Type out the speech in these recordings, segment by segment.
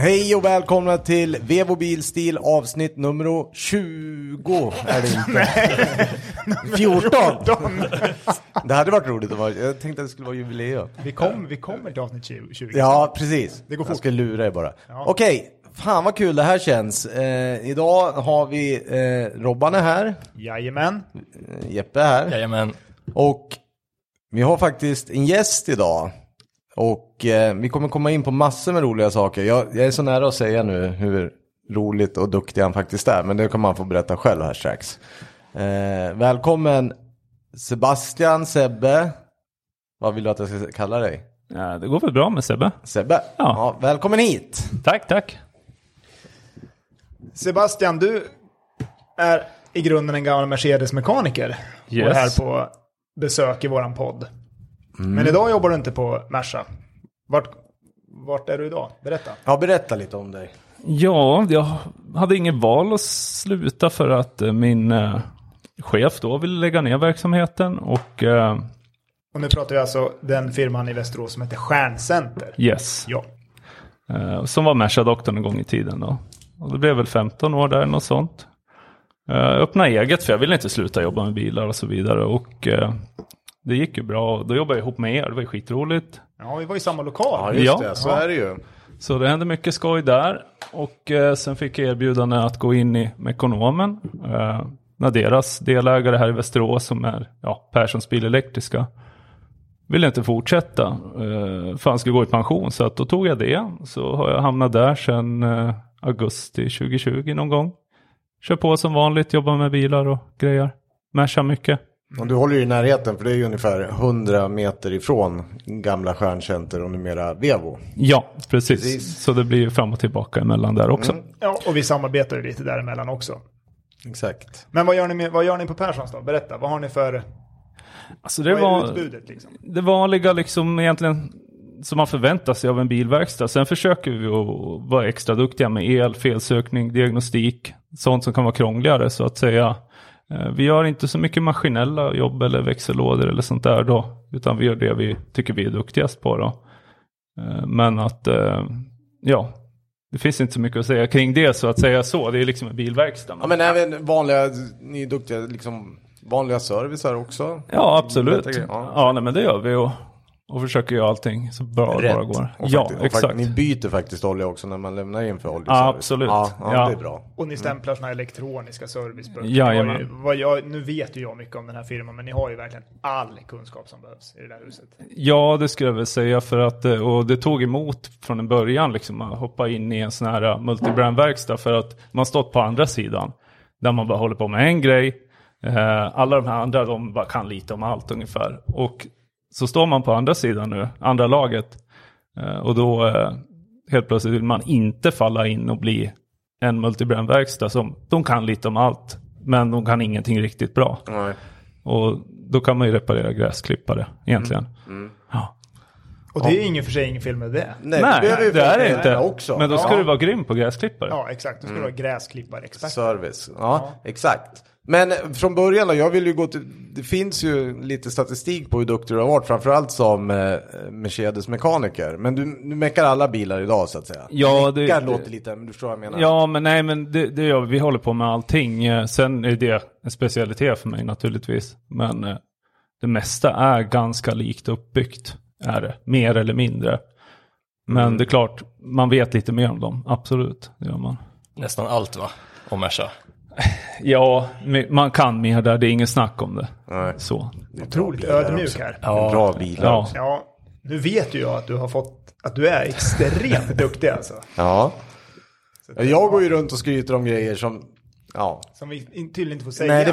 Hej och välkomna till Vevo Bilstil avsnitt nummer 20 är det inte. 14. Det hade varit roligt att vara. Jag tänkte att det skulle vara jubileum. Vi kommer till avsnitt 20. Ja, precis. Det går fort. Jag ska lura er bara. Ja. Okej. Fan vad kul det här känns. Idag har vi Robane här. Jajamän. Jeppe här. Jajamän. Och vi har faktiskt en gäst idag. Och vi kommer komma in på massor med roliga saker. Jag är så nära att säga nu hur roligt och duktig han faktiskt är. Men det kommer han få berätta själv här strax. Välkommen Sebastian, Sebbe. Vad vill du att jag ska kalla dig? Ja, det går väl bra med Sebbe. Sebbe, ja, välkommen hit. Tack. Sebastian, du är i grunden en gammal Mercedes-mekaniker. Yes. Och är här på besök i våran podd. Mm. Men idag jobbar du inte på Mersa. Vart är du idag? Berätta. Ja, berätta lite om dig. Ja, jag hade inget val att sluta för att min chef då ville lägga ner verksamheten. Och nu pratar vi alltså den firman i Västerås som heter Stjärncenter. Yes. Ja. Som var Mersa-doktorn en gång i tiden då. Och det blev väl 15 år där, något sånt. Öppna eget, för jag ville inte sluta jobba med bilar och så vidare. Och det gick ju bra. Då jobbade jag ihop med er. Det var ju skitroligt. Ja, vi var i samma lokal. Ja, just det. Så är det ju. Så det hände mycket skoj där. Och sen fick jag erbjudande att gå in i Mekonomen. När deras delägare här i Västerås som är Perssons bil elektriska ville inte fortsätta. För han skulle gå i pension. Så att då tog jag det. Så har jag hamnat där sedan augusti 2020 någon gång. Kör på som vanligt. Jobbar med bilar och grejer. Märsar mycket. Och du håller ju i närheten, för det är ju ungefär 100 meter ifrån gamla Stjärncenter och numera Vevo. Ja, precis. Så det blir ju fram och tillbaka emellan där också. Mm. Ja, och vi samarbetar ju lite däremellan också. Exakt. Men vad gör ni på Perssons då? Berätta, vad har ni för vad är utbudet liksom? Det vanliga liksom egentligen som man förväntar sig av en bilverkstad. Sen försöker vi att vara extra duktiga med el, felsökning, diagnostik, sånt som kan vara krångligare så att säga. Vi gör inte så mycket maskinella jobb eller växellådor eller sånt där då. Utan vi gör det vi tycker vi är duktigast på då. Men att, det finns inte så mycket att säga kring det så att säga så. Det är liksom en bilverkstad. Ja, men även vanliga, ni är duktiga, liksom vanliga servicer också. Ja, absolut. Ja, nej, men det gör vi och försöker göra allting så bra det bara går. Exakt. Ni byter faktiskt olja också när man lämnar in för oljeservice. Ja, absolut. Ja. Det är bra. Och ni stämplar såna elektroniska serviceböcker. Nu vet ju jag mycket om den här firman, men ni har ju verkligen all kunskap som behövs i det där huset. Ja, det skulle jag väl säga för att, och det tog emot från en början liksom, att hoppa in i en sån här multibrandverkstad för att man stått på andra sidan där man bara håller på med en grej. Alla de här andra, de bara kan lite om allt ungefär. Och så står man på andra sidan nu, andra laget. Och då helt plötsligt vill man inte falla in och bli en multibrandverkstad som de kan lite om allt. Men de kan ingenting riktigt bra. Nej. Och då kan man ju reparera gräsklippare egentligen. Mm. Ja. Och det är ingen för sig ingen fel med det. Nej, det är det inte. Också. Men då ska du vara grym på gräsklippare. Ja, exakt. Då ska du vara gräsklipparexpert. Service, ja. Exakt. Men från början då, jag vill ju gå till, det finns ju lite statistik på hur duktig du har varit, framförallt som Mercedes-mekaniker. Men du mekar alla bilar idag så att säga. Ja, det låter lite, men du förstår vad jag menar. Ja, men nej, men det gör vi håller på med allting. Sen är det en specialitet för mig naturligtvis. Men det mesta är ganska likt uppbyggt, är det, mer eller mindre. Men det är klart, man vet lite mer om dem, absolut, det gör man. Nästan allt va, om Mersa. Ja, man kan mer där. Det är ingen snack om det. Nej. Så. Otroligt ödmjuk här. Ja, bra bilar. Ja, nu vet ju jag att du har fått att du är extremt duktig alltså. Ja. Jag går ju runt och skryter om grejer som som vi tydligen inte får säga.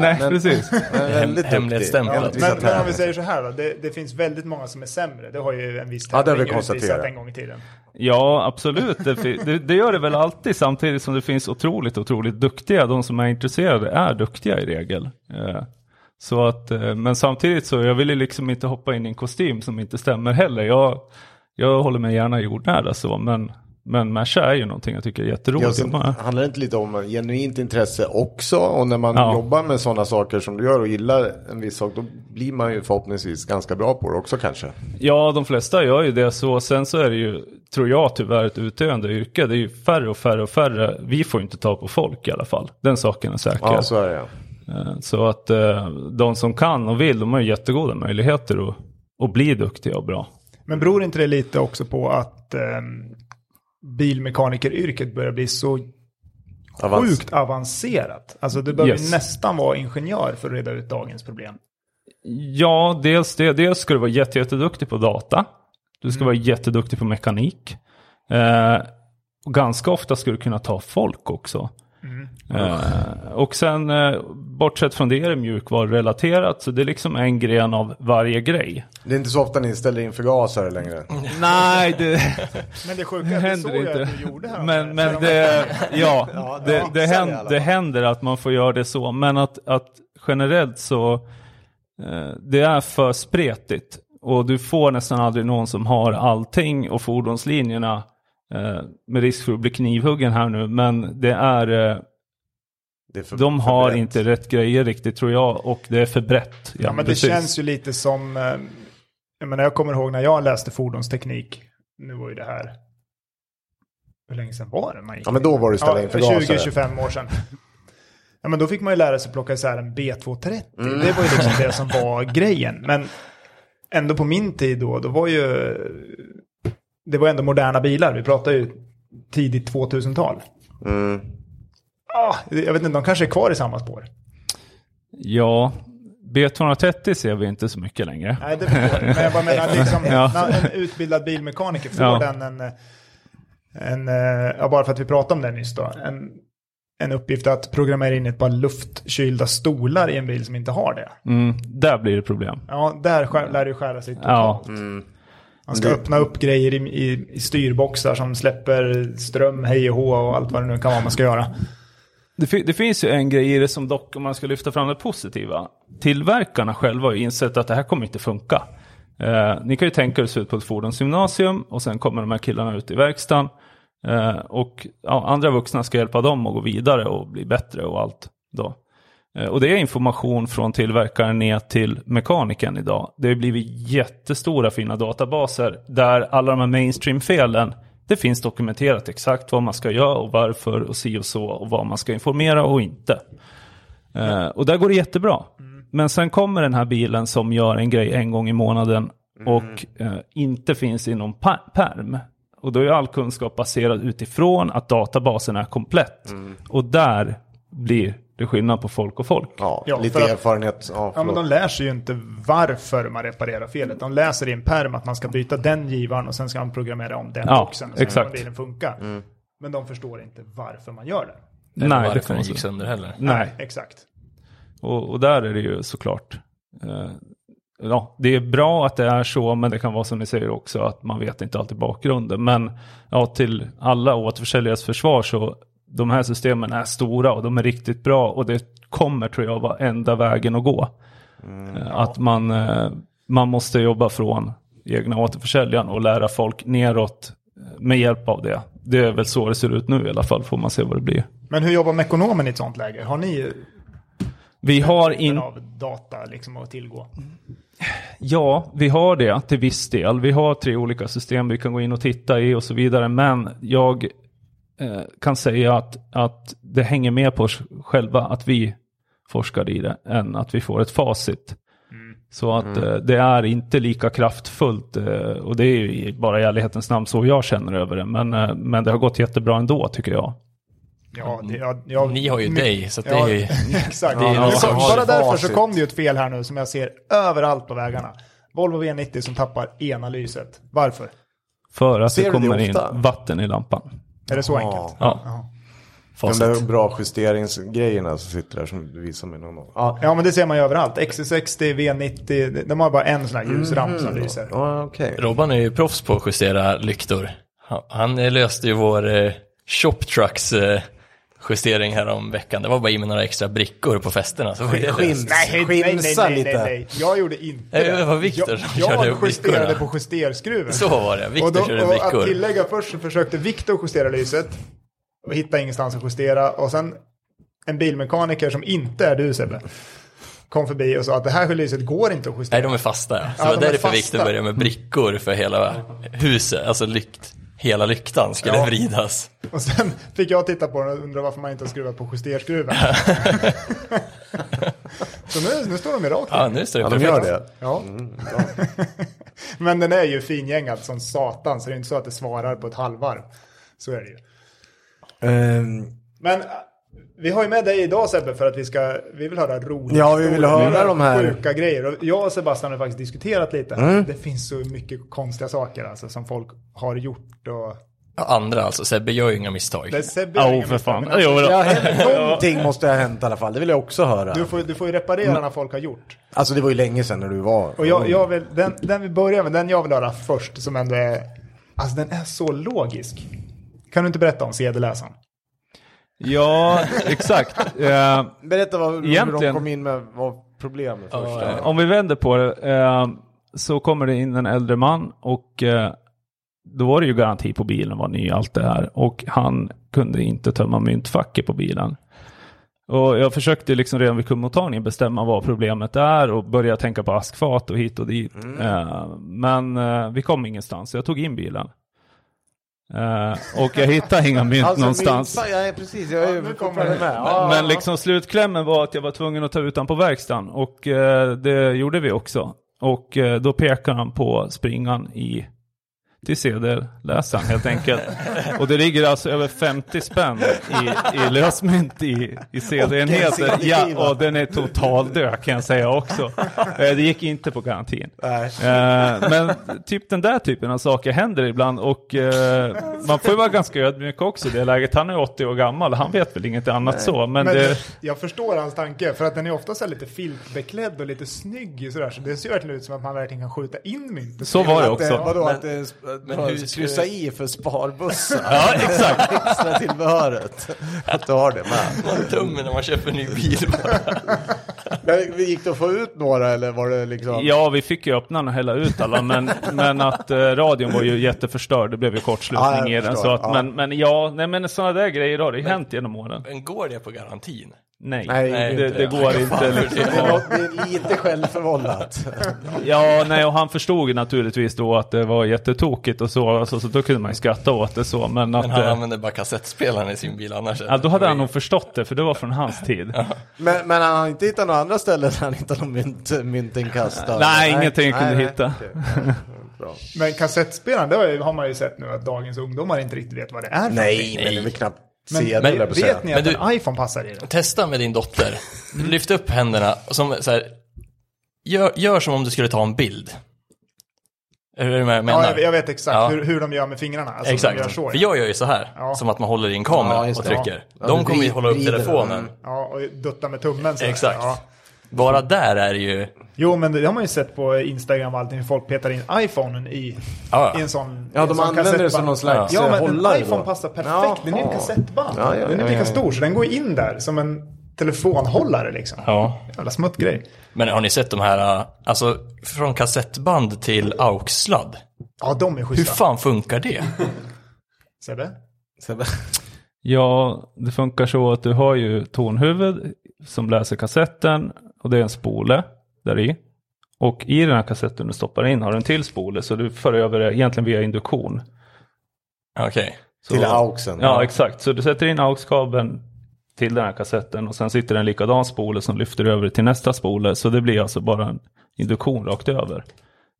Nej, precis. Väldigt hemlighetsstämplat. Men om vi säger så här då, det finns väldigt många som är sämre. Det har ju en viss tävling utvisat en gång i tiden. Ja, absolut. Det gör det väl alltid, samtidigt som det finns otroligt duktiga. De som är intresserade är duktiga i regel. Så att, men samtidigt så jag vill ju liksom inte hoppa in i en kostym som inte stämmer heller. Jag håller mig gärna jordnära så, men Men Merca är ju någonting jag tycker är jätteroligt. Det handlar inte lite om genuint intresse också, och när man jobbar med sådana saker som du gör och gillar en viss sak, då blir man ju förhoppningsvis ganska bra på det också kanske. Ja, de flesta gör ju det så. Sen så är det ju, tror jag, tyvärr ett utdöende yrke. Det är ju färre och färre och färre. Vi får inte ta på folk i alla fall. Den saken är säker. Ja, så är det. Så att de som kan och vill, de har ju jättegoda möjligheter att bli duktiga och bra. Men beror inte det lite också på att bilmekanikeryrket börjar bli så sjukt avancerat? Alltså du behöver nästan vara ingenjör för att reda ut dagens problem. Ja, dels ska du vara jätteduktig på data. Du ska vara jätteduktig på mekanik. Och ganska ofta ska du kunna ta folk också. Och sen bortsett från det är det mjukvarurelaterat, så det är liksom en gren av varje grej. Det är inte så ofta ni ställer in förgasare längre. Nej, det men det sjuka händer inte. Att du gjorde här men det det händer att man får göra det så, men att generellt så det är för spretigt och du får nästan aldrig någon som har allting, och fordonslinjerna med risk för att bli knivhuggen här nu, men det är de har inte rätt grejer riktigt, tror jag, och det är för brett. Ja, men precis. Det känns ju lite som jag kommer ihåg när jag läste fordonsteknik, nu var ju det här, hur länge sedan var det man gick? Ja, men då var det istället för 20-25 år sedan. Ja, men då fick man ju lära sig plocka isär en B230. Det var ju liksom det som var grejen, men ändå på min tid då var ju det var ändå moderna bilar. Vi pratar ju tidigt 2000-tal. Jag vet inte, de kanske är kvar i samma spår. Ja, B230 ser vi inte så mycket längre. Nej, det förstår jag. Men jag bara menar liksom, en utbildad bilmekaniker får den bara för att vi pratade om den nyss då, en uppgift att programmera in ett par luftkylda stolar i en bil som inte har det. Där blir det problem. Ja, där lär det skära sig totalt. Man ska öppna upp grejer i styrboxar som släpper ström, hej och hå och allt vad det nu kan vara man ska göra. Det finns ju en grej i det som dock, om man ska lyfta fram det positiva. Tillverkarna själva har ju insett att det här kommer inte funka. Ni kan ju tänka er ut på ett fordonsgymnasium och sen kommer de här killarna ut i verkstaden. Och andra vuxna ska hjälpa dem att gå vidare och bli bättre och allt då. Och det är information från tillverkaren ner till mekanikern idag. Det har blivit jättestora fina databaser där alla de här mainstream-felen, det finns dokumenterat exakt vad man ska göra och varför och si och så, och vad man ska informera och inte. Och där går det jättebra. Men sen kommer den här bilen som gör en grej en gång i månaden och inte finns inom perm. Och då är all kunskap baserad utifrån att databasen är komplett. Och där blir det skillnad på folk och folk. Ja, lite erfarenhet. Men de lär sig ju inte varför man reparerar felet. De läser i en perm att man ska byta den givaren och sen ska man programmera om den boxen. Ja, exakt. Så bilen funkar. Men de förstår inte varför man gör det. Nej, varför den gick sönder heller. Nej, exakt. Och där är det ju såklart. Det är bra att det är så, men det kan vara som ni säger också att man vet inte alltid bakgrunden. Men till alla återförsäljares försvar så de här systemen är stora och de är riktigt bra, och det kommer, tror jag, vara enda vägen att gå. Att man måste jobba från egna återförsäljaren och lära folk neråt med hjälp av det. Det är väl så det ser ut nu i alla fall, får man se vad det blir. Men hur jobbar Mekonomen i ett sånt läge? Har ni av data liksom att tillgå? Ja, vi har det till viss del. Vi har 3 olika system vi kan gå in och titta i och så vidare, men jag kan säga att det hänger mer på oss själva att vi forskar i det än att vi får ett facit. Så att det är inte lika kraftfullt, och det är ju bara i ärlighetens namn så jag känner över det, men det har gått jättebra ändå, tycker jag. Ja, ni har ju dig, så att det är ju exakt. Bara därför så kom det ju ett fel här nu som jag ser överallt på vägarna. Volvo V90 som tappar ena lyset. Varför? För att det kommer in vatten i lampan. Är det så enkelt? Ja. De där bra justeringsgrejerna som sitter där som du visar mig någon gång. Ja, men det ser man ju överallt. XC60, V90, de har bara en sån här ljusramp som lyser. Okay. Robane är ju proffs på att justera lyktor. Han löste ju vår shop trucks justering här om veckan. Det var bara i med några extra brickor på festerna. Så nej. Jag gjorde inte det. Det var Victor som jag körde justerade på justerskruven. Så var det, Victor körde brickor. Och att tillägga först så försökte Victor justera lyset och hitta ingenstans att justera. Och sen en bilmekaniker som inte är du, Sebbe, kom förbi och sa att det här lyset går inte att justera. Nej, de är fasta. Så ja, det var de därför Victor började med brickor för hela huset. Alltså lykt. Hela lyktan skulle vridas. Och sen fick jag titta på den och undra varför man inte har skruvat på justerskruven. Så nu står de i rakt. Ja, nu står det perfekt. Det. Ja. Mm, men den är ju fingängad som satan, så det är inte så att det svarar på ett halvvarv. Så är det ju. Men vi har ju med dig idag, Sebbe, för att vi vill höra roliga de här sjuka grejer. Och jag och Sebastian har faktiskt diskuterat lite. Mm. Det finns så mycket konstiga saker alltså, som folk har gjort. Och... andra alltså, Sebbe gör ju inga misstag. Någonting måste ha hänt i alla fall, det vill jag också höra. Du får ju reparera när folk har gjort. Alltså det var ju länge sedan när du var... Och jag vill, den vi börjar med, den jag vill höra först som ändå är... Alltså den är så logisk. Kan du inte berätta om sedeläsaren? Ja, exakt. Berätta vad de kom in med, vad problemet först. Om vi vänder på det, så kommer det in en äldre man och då var det ju garanti på bilen, var ny allt det här, och han kunde inte tömma myntfacket på bilen. Och jag försökte liksom redan vid kundmottagningen bestämma vad problemet är och börja tänka på askfat och hit och dit. Men vi kom ingenstans, så jag tog in bilen. Och jag hittade inga mynt alltså, någonstans. Men liksom slutklämmen var att jag var tvungen att ta ut den på verkstaden. Och det gjorde vi också. Och då pekade han på springan till sedelläsaren helt enkelt. Och det ligger alltså över 50 spänn i lösmynt i sedelenheter. Ja, och den är total död kan jag säga också. Det gick inte på garantin. Men typ den där typen av saker händer ibland. Och man får ju vara ganska ödmjuk också i det läget. Han är 80 år gammal. Han vet väl inget annat så. Men jag förstår hans tanke. För att den är ofta så lite filtbeklädd och lite snygg. Så det ser verkligen ut som att man verkligen kan skjuta in myntet. Så var det också. Men hur kryssa i för sparbussar? Ja, exakt. Extra tillbehöret. Att du har det med. Man tummen när man köper en ny bil. Gick det att få ut några eller var det liksom... Ja, vi fick ju öppna och hälla ut alla. Men att radion var ju jätteförstörd. Det blev ju kortslutning i den. Så att, men sådana där grejer har det ju hänt genom åren. Men går det på garantin? Nej, det går inte. Det är lite självförvållat. Och han förstod ju naturligtvis då att det var jättetokigt och så då kunde man ju skratta åt det så. Men han använde bara kassettspelaren i sin bil annars. Ja, då hade han nog förstått det, för det var från hans tid. Men han har inte hittat några andra ställen där han hittade någon mynten kastade. Nej, ingenting kunde hitta. Okay. Bra. Men kassettspelaren, det har man ju sett nu att dagens ungdomar inte riktigt vet vad det är. Nej. Men det är knappt. Men vet ni att en iPhone passar i den? Testa med din dotter. Lyft upp händerna och gör som om du skulle ta en bild. Är det jag menar? Ja, jag vet exakt hur de gör med fingrarna. Alltså exakt. För jag gör ju så här, som att man håller i en kamera och trycker. Ja. De kommer ju hålla upp telefonen. Ja, och dutta med tummen. Så exakt. Ja. Bara där är det ju... Jo, men det har man ju sett på Instagram och allting, hur folk petar in iPhonen i en sån... Ja, de använder det som någon slags... Ja, men en iPhone passar perfekt. Den är en kassettband. Den är lika stor, så den går in där som en telefonhållare liksom. Ja. Jävla smutt grej. Men har ni sett de här... Alltså, från kassettband till AUX-sladd. Ja, de är schyssta. Hur fan funkar det? Sebbe? Ja, det funkar så att du har ju tonhuvud som läser kassetten och det är en spole där i. Och i den här kassetten du stoppar in har du en till spole, så du för över det egentligen via induktion. Okej. Till AUXen. Ja, exakt. Så du sätter in AUX-kabeln till den här kassetten och sen sitter en likadan spole som lyfter över till nästa spole, så det blir alltså bara en induktion rakt över.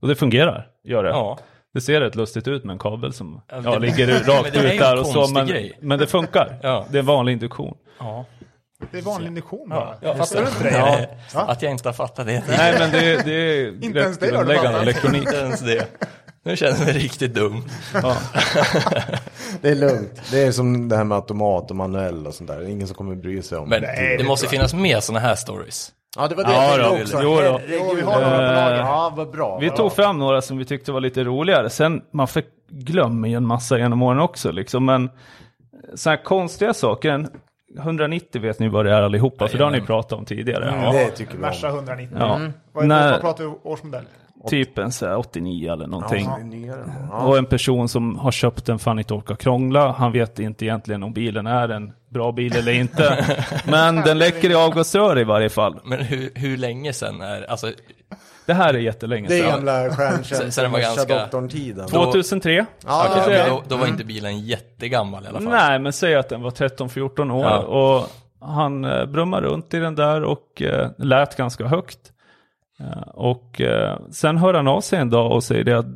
Och det fungerar, gör det. Ja. Det ser rätt lustigt ut med en kabel som ligger rakt ut där och så, men det funkar. Ja. Det är en vanlig induktion. Ja. Det är vanlig induktion bara. Ja, fattar du inte det? Ja. Att jag inte har fattat det. Nej, men det är rätt grundläggande elektronik. Inte ens det. Nu känner jag mig riktigt dum. Ja. Det är lugnt. Det är som det här med automat och manuell och sånt där. Det är ingen som kommer bry sig om. Men det måste finnas mer såna här stories. Ja, det var det också. Jo, vi har några. Ja, vad bra. Vi tog fram några som vi tyckte var lite roligare. Sen, man glömmer ju en massa genom åren också. Liksom. Men så här konstiga saker... 190 vet ni vad det är allihopa, för det har ni pratat om tidigare. Mm, ja, det tycker jag. Mersa 190. Ja. Mm. Vad pratar vi om årsmodell? Typ en så här 89 eller någonting. Ja. Och en person som har köpt en fan inte orkar krångla. Han vet inte egentligen om bilen är en bra bil eller inte. Men den läcker i avgasrör i varje fall. Men hur länge sen är... Alltså... Det här är jättelänge sedan. Det är gamla stjärntjänsten med doktorn-tiden. 2003. Ja, okay, då var inte bilen jättegammal i alla fall. Nej, men säg att den var 13-14 år. Ja. Och han brummade runt i den där och lät ganska högt. Och sen hör han av sig en dag och säger att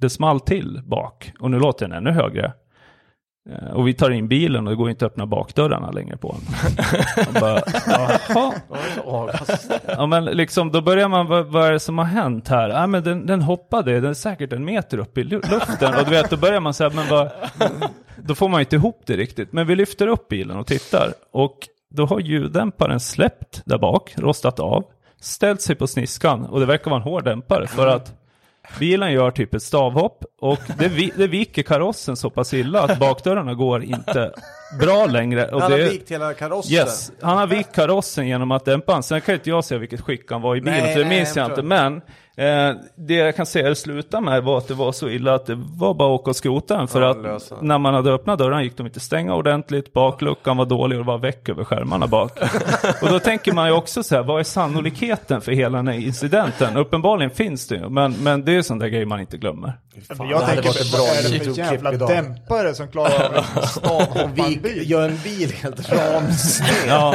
det small till bak. Och nu låter den ännu högre. Och vi tar in bilen och det går inte att öppna bakdörrarna längre på bara, ja, men liksom, då börjar man, vad är det som har hänt här? Ja, men den hoppade, den är säkert 1 meter upp i luften. Och du vet, då börjar man säga, men bara, då får man inte ihop det riktigt. Men vi lyfter upp bilen och tittar. Och då har ljuddämparen släppt där bak, rostat av, ställt sig på sniskan. Och det verkar vara en hård dämpare, för att bilen gör typ ett stavhopp och det viker karossen så pass illa att bakdörrarna går inte bra längre. Och han har vikt hela karossen. Yes, han har vikt karossen genom att dämpa. Sen kan inte jag säga vilket skick han var i bilen, för det minns jag inte. Men det jag kan säga att sluta med var att det var så illa att det var bara att åka och skrota den. För att när man hade öppnat dörren gick de inte stänga ordentligt. Bakluckan var dålig och det var väck över skärmarna bak. Och då tänker man ju också så här, vad är sannolikheten för hela den här incidenten? Uppenbarligen finns det ju, men det är sån där grej man inte glömmer. Fan, jag tänker vad är det för jävla dämpare som klarar av en stav och gör en bil helt ramsig. Ja,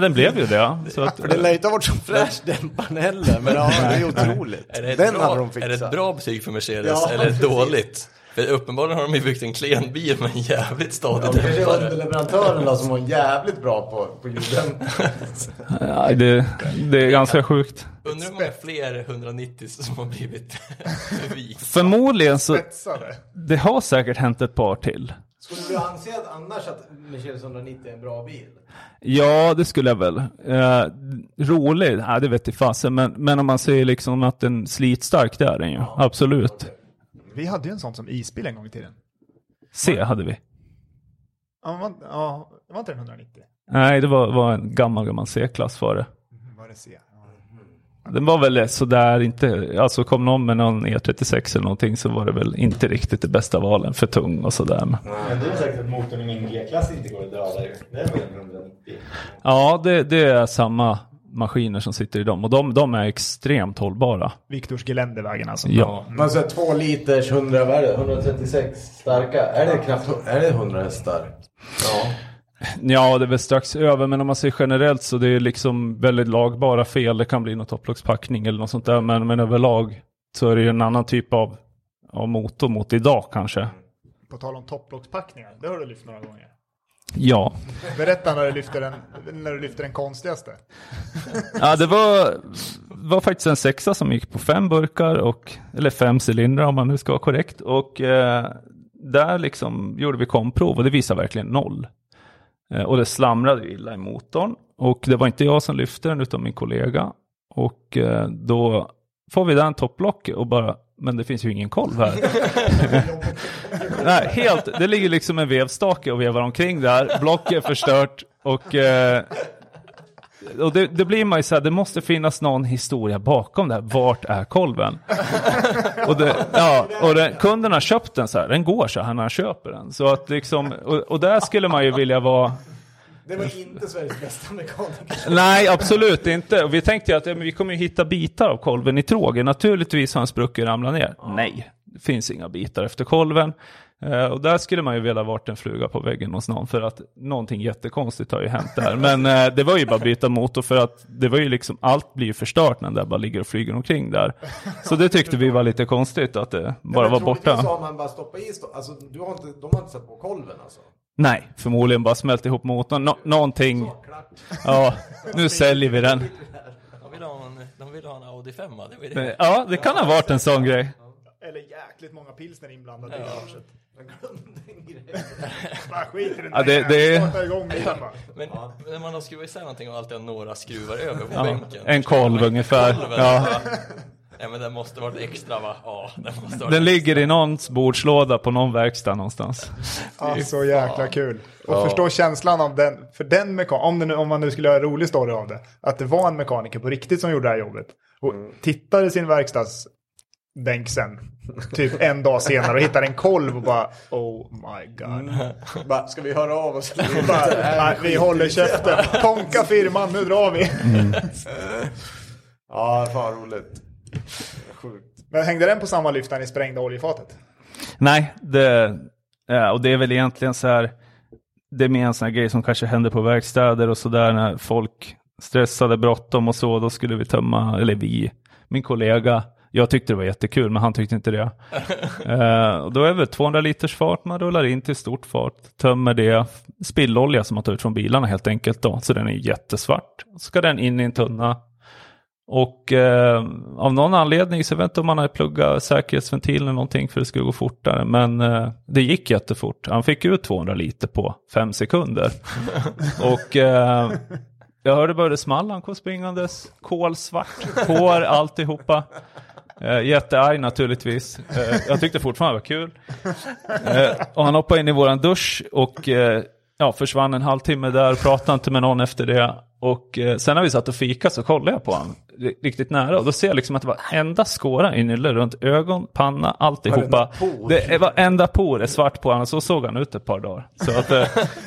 den blev ju det. Ja. Så att, för det lär ju inte ha varit som flashdämparen heller, men ja, det är otroligt. Är det ett bra betyg för Mercedes eller är det dåligt? För uppenbarligen har de ju byggt en klen bil med en jävligt stadig dämpare. Det är underleverantören som var jävligt bra på jorden. Ja, det är ganska sjukt. Undrar hur många fler 190 som har blivit vik. Förmodligen så... Det har säkert hänt ett par till. Skulle du anse att annars att Mercedes 190 är en bra bil? Ja, det skulle jag väl. Rolig, ja, det vet jag fasen. Men om man säger liksom att den slitstark, det är den ju. Ja, absolut. Okay. Vi hade ju en sån som isbil en gång i tiden. C hade vi. Ja, det var inte en 190. Nej, det var en gammal C-klass för det. Var det C? Mm. Den var väl sådär inte... Alltså kom någon med någon E36 eller någonting så var det väl inte riktigt det bästa valen för tung och sådär. Men det är säkert att motorn i min G-klass inte går att döda ju. Det är väl en 190. Ja, det är samma maskiner som sitter i dem. Och de är extremt hållbara. Victors geländevägen alltså. Ja. Mm. Man säger 2 liters 100 värde, 136 starka. Är det 100 hästar? Ja. Ja, det är väl strax över. Men om man säger generellt så det är liksom väldigt lagbara fel. Det kan bli någon topplockspackning eller något sånt där. Men överlag så är det ju en annan typ av motor mot idag kanske. På tal om topplockspackningar. Det har du lyft några gånger. Ja. Berätta när du lyfter den konstigaste. Ja, det var faktiskt en 6:a som gick på 5 burkar eller 5 cylindrar om man nu ska vara korrekt. Och där liksom gjorde vi komprov och det visade verkligen 0. Och det slamrade illa i motorn. Och det var inte jag som lyfte den utan min kollega. Och då får vi där en topplock och bara... Men det finns ju ingen kolv här. Nej, helt. Det ligger liksom en vevstake och vevar omkring där. Blocket är förstört. Och det blir man ju så här, det måste finnas någon historia bakom det här. Vart är kolven? Och kunden har köpt den så här. Den går så här när han köper den. Så att liksom, och där skulle man ju vilja vara... Det var inte Sveriges bästa mekaniker. Nej, absolut inte. Och vi tänkte ju att vi kommer ju hitta bitar av kolven i trågen. Naturligtvis har en sprucka ramlat ner. Ja. Nej, det finns inga bitar efter kolven. Och där skulle man ju vilja varit en fluga på väggen hos någon. För att någonting jättekonstigt har ju hänt där. Men det var ju bara byta motor för att det var ju liksom allt blir ju förstört när den där bara ligger och flyger omkring där. Så det tyckte vi var lite konstigt att det bara var borta. Men sa man bara stoppa i alltså, de har inte satt på kolven alltså? Nej, förmodligen bara smält ihop motorn. Någonting. Ja, nu säljer vi den. De vill ha en Audi 5, det var det. Ja, det kan ha varit en sån grej. Eller jäkligt många pilsner inblandade i varset. Bara skiter i den. Men när man har skruvat isär någonting och alltid har några skruvar över på bänken. En kolv ungefär. Ja. Ja, men den måste varit extra, va? Ja, den måste varit. Den ligger extra i någons bordslåda på någon verkstad någonstans. Ja, så jäkla kul. Och förstå känslan av den, för den om man nu skulle göra en rolig story av det, att det var en mekaniker på riktigt som gjorde det här jobbet. Och tittade sin verkstadsbänk sen typ en dag senare och hittade en kolv och bara, oh my god. Bara, ska vi höra av oss? Bara, vi håller käften. Tonka firman, nu drar vi. Ja, fan roligt. Sjukt. Men hängde den på samma lyft när ni sprängde oljefatet? Nej, och det är väl egentligen så här, det är mer en sån här grej som kanske händer på verkstäder och sådär, när folk stressade, bråttom och så, då skulle vi tömma, eller min kollega, jag tyckte det var jättekul, men han tyckte inte det. Och då är det 200 liters fart, man rullar in till stort fart, tömmer det, spillolja som man tar ut från bilarna helt enkelt då, så den är jättesvart. Så ska den in i en tunna. Och av någon anledning, så jag vet inte om man hade pluggat säkerhetsventilen eller någonting för det skulle gå fortare, men det gick jättefort. Han fick ut 200 liter på 5 sekunder. Och jag hörde bara det small, han kom springandes, kolsvart, hår, alltihopa. Jättearg naturligtvis. Jag tyckte fortfarande det var kul. Och han hoppade in i våran dusch och försvann en halvtimme där, pratade inte med någon efter det. Och sen när vi satt och fika så kollade jag på honom riktigt nära. Och då ser jag liksom att det var enda skåran i nyllet runt ögon, panna, alltihopa. Det var enda por är svart på honom. Så såg han ut ett par dagar. Så att,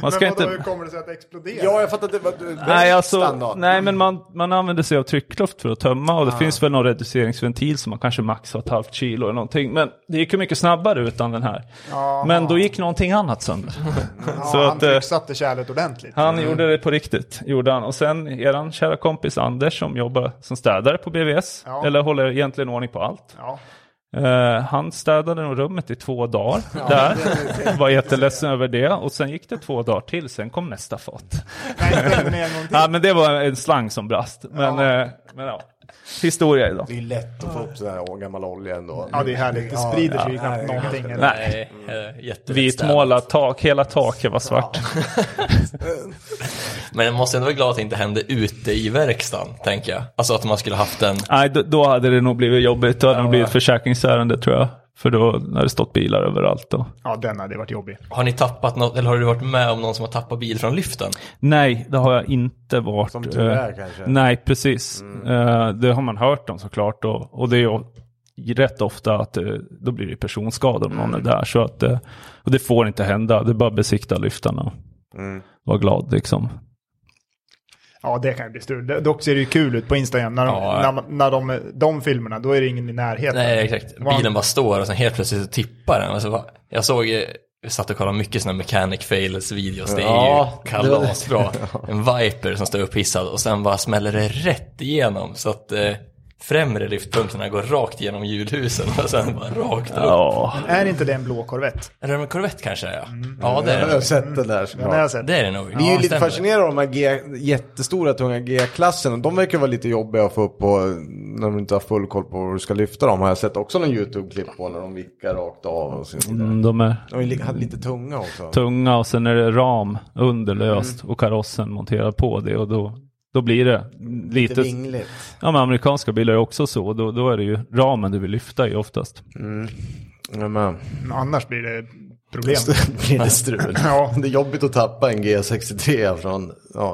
man ska men vadå, inte... hur kommer det sig att det exploderar? Ja, jag fattar att det var men man använder sig av tryckluft för att tömma. Och det finns väl någon reduceringsventil som man kanske max har 1,5 kilo eller någonting. Men det gick ju mycket snabbare utan den här. Men då gick någonting annat sönder. Så han trycksatte kärlet ordentligt. Han gjorde det på riktigt, gjorde han. Och sen eran kära kompis Anders som jobbar som städare på BVS, eller håller egentligen ordning på allt. Ja. Han städade nog rummet i 2 dagar där. Det var jätteledsen över det. Och sen gick det 2 dagar till, sen kom nästa fat. Men det var en slang som brast. Men historia idag. Det är lätt att få upp sådär gammal olja ändå. Ja, det är härligt. Det sprider sig knappt någonting. Vitmålat tak, hela taket var svart. Men jag måste ändå vara glad att det inte hände ute i verkstaden, tänker jag. Alltså att man skulle haft en... Nej, då hade det nog blivit jobbigt. Då hade det blivit ett försäkringsärende, tror jag. För då när det stått bilar överallt då. Ja, den hade varit jobbig. Har ni tappat något, eller har du varit med om någon som har tappat bil från lyften? Nej, det har jag inte varit. Som tur är kanske. Nej, precis. Det har man hört om såklart. Och det är ju rätt ofta att då blir det personskador om någon är där. Så att, och det får inte hända. Det är bara besikta lyftarna. Var glad liksom. Ja, det kan ju bli stort. Dock ser det ju kul ut på Instagram. När de filmerna, då är det ingen i närheten. Nej, exakt. Bilen bara står och sen helt plötsligt så tippar den. Och så bara, jag satt och kollade mycket sådana mechanic fails videos. Det är ju kalasbra. En Viper som står upphissad och sen bara smäller det rätt igenom. Så att främre lyftpunkterna går rakt genom hjulhusen och sen bara rakt upp. Ja. Är inte det en blå Corvette? Eller en Corvette kanske, ja. Ja, det är det. Jag har sett det där. Det är det nog. Vi är ju lite fascinerade av de här jättestora, tunga G-klassen. Och de verkar vara lite jobbiga att få upp på när man inte har full koll på hur du ska lyfta dem. Har jag sett också någon YouTube-klipp på när de vickar rakt av och så vidare. De är lite tunga också. Tunga och sen är det ram underlöst och karossen monterar på det och då blir det lite vingligt. Ja, men amerikanska bilar är också så. Då är det ju ramen du vill lyfta i oftast. Men annars blir det problem. Blir det strul. Ja. Det är jobbigt att tappa en G63 från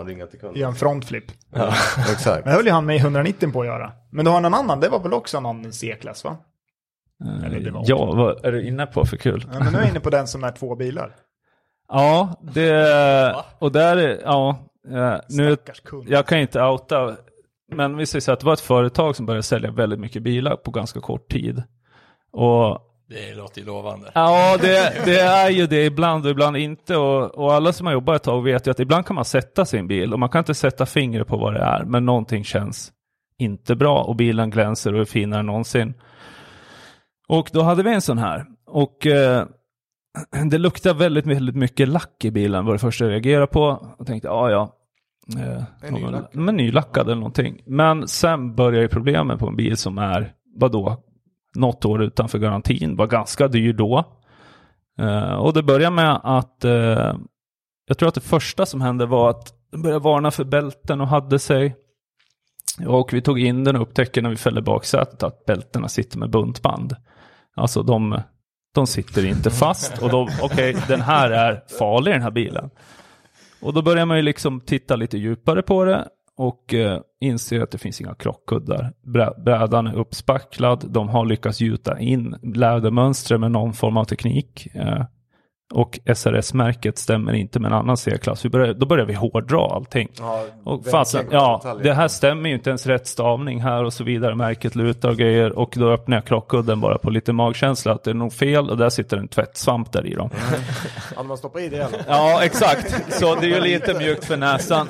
ringa till kunden. I en frontflip. Ja, exakt. Men höll han med 190 på att göra. Men då har någon annan, det var väl också någon C-klass, va? Vad är du inne på för kul? Ja, men nu är jag inne på den som är 2 bilar. Ja, det... Och där är... Ja... nu, jag kan inte outa, men vi säger så att det var ett företag som började sälja väldigt mycket bilar på ganska kort tid. Och det låter ju lovande. Ja, det är ju det ibland och ibland inte. Och alla som har jobbat ett tag vet ju att ibland kan man sätta sin bil och man kan inte sätta fingret på vad det är, men någonting känns inte bra och bilen glänser och är finare än någonsin. Och då hade vi en sån här och... det luktar väldigt, väldigt mycket lack i bilen, var det första jag reagerade på. Och tänkte, nylackad eller någonting. Men sen börjar ju problemen på en bil som är, något år utanför garantin. Var ganska dyr då. Och det börjar med att, jag tror att det första som hände var att de började varna för bälten och hade sig. Och vi tog in den och upptäckte när vi fällde baksätet att bältena sitter med buntband. Alltså de sitter inte fast. Och då, okej, den här är farlig, den här bilen. Och då börjar man ju liksom titta lite djupare på det. Och inser att det finns inga krockkuddar. Brädan är uppspacklad. De har lyckats gjuta in lädermönster med någon form av teknik. Och SRS-märket stämmer inte med en annan C-klass. Då börjar vi hårdra allting. Ja, och fast, det här stämmer ju inte ens rätt stavning här och så vidare. Märket lutar och grejer. Och då öppnar jag krockkudden bara på lite magkänsla att det är nog fel. Och där sitter en tvättsvamp där i dem. Ja, man stoppar i det. Eller? Ja, exakt. Så det är ju lite mjukt för näsan.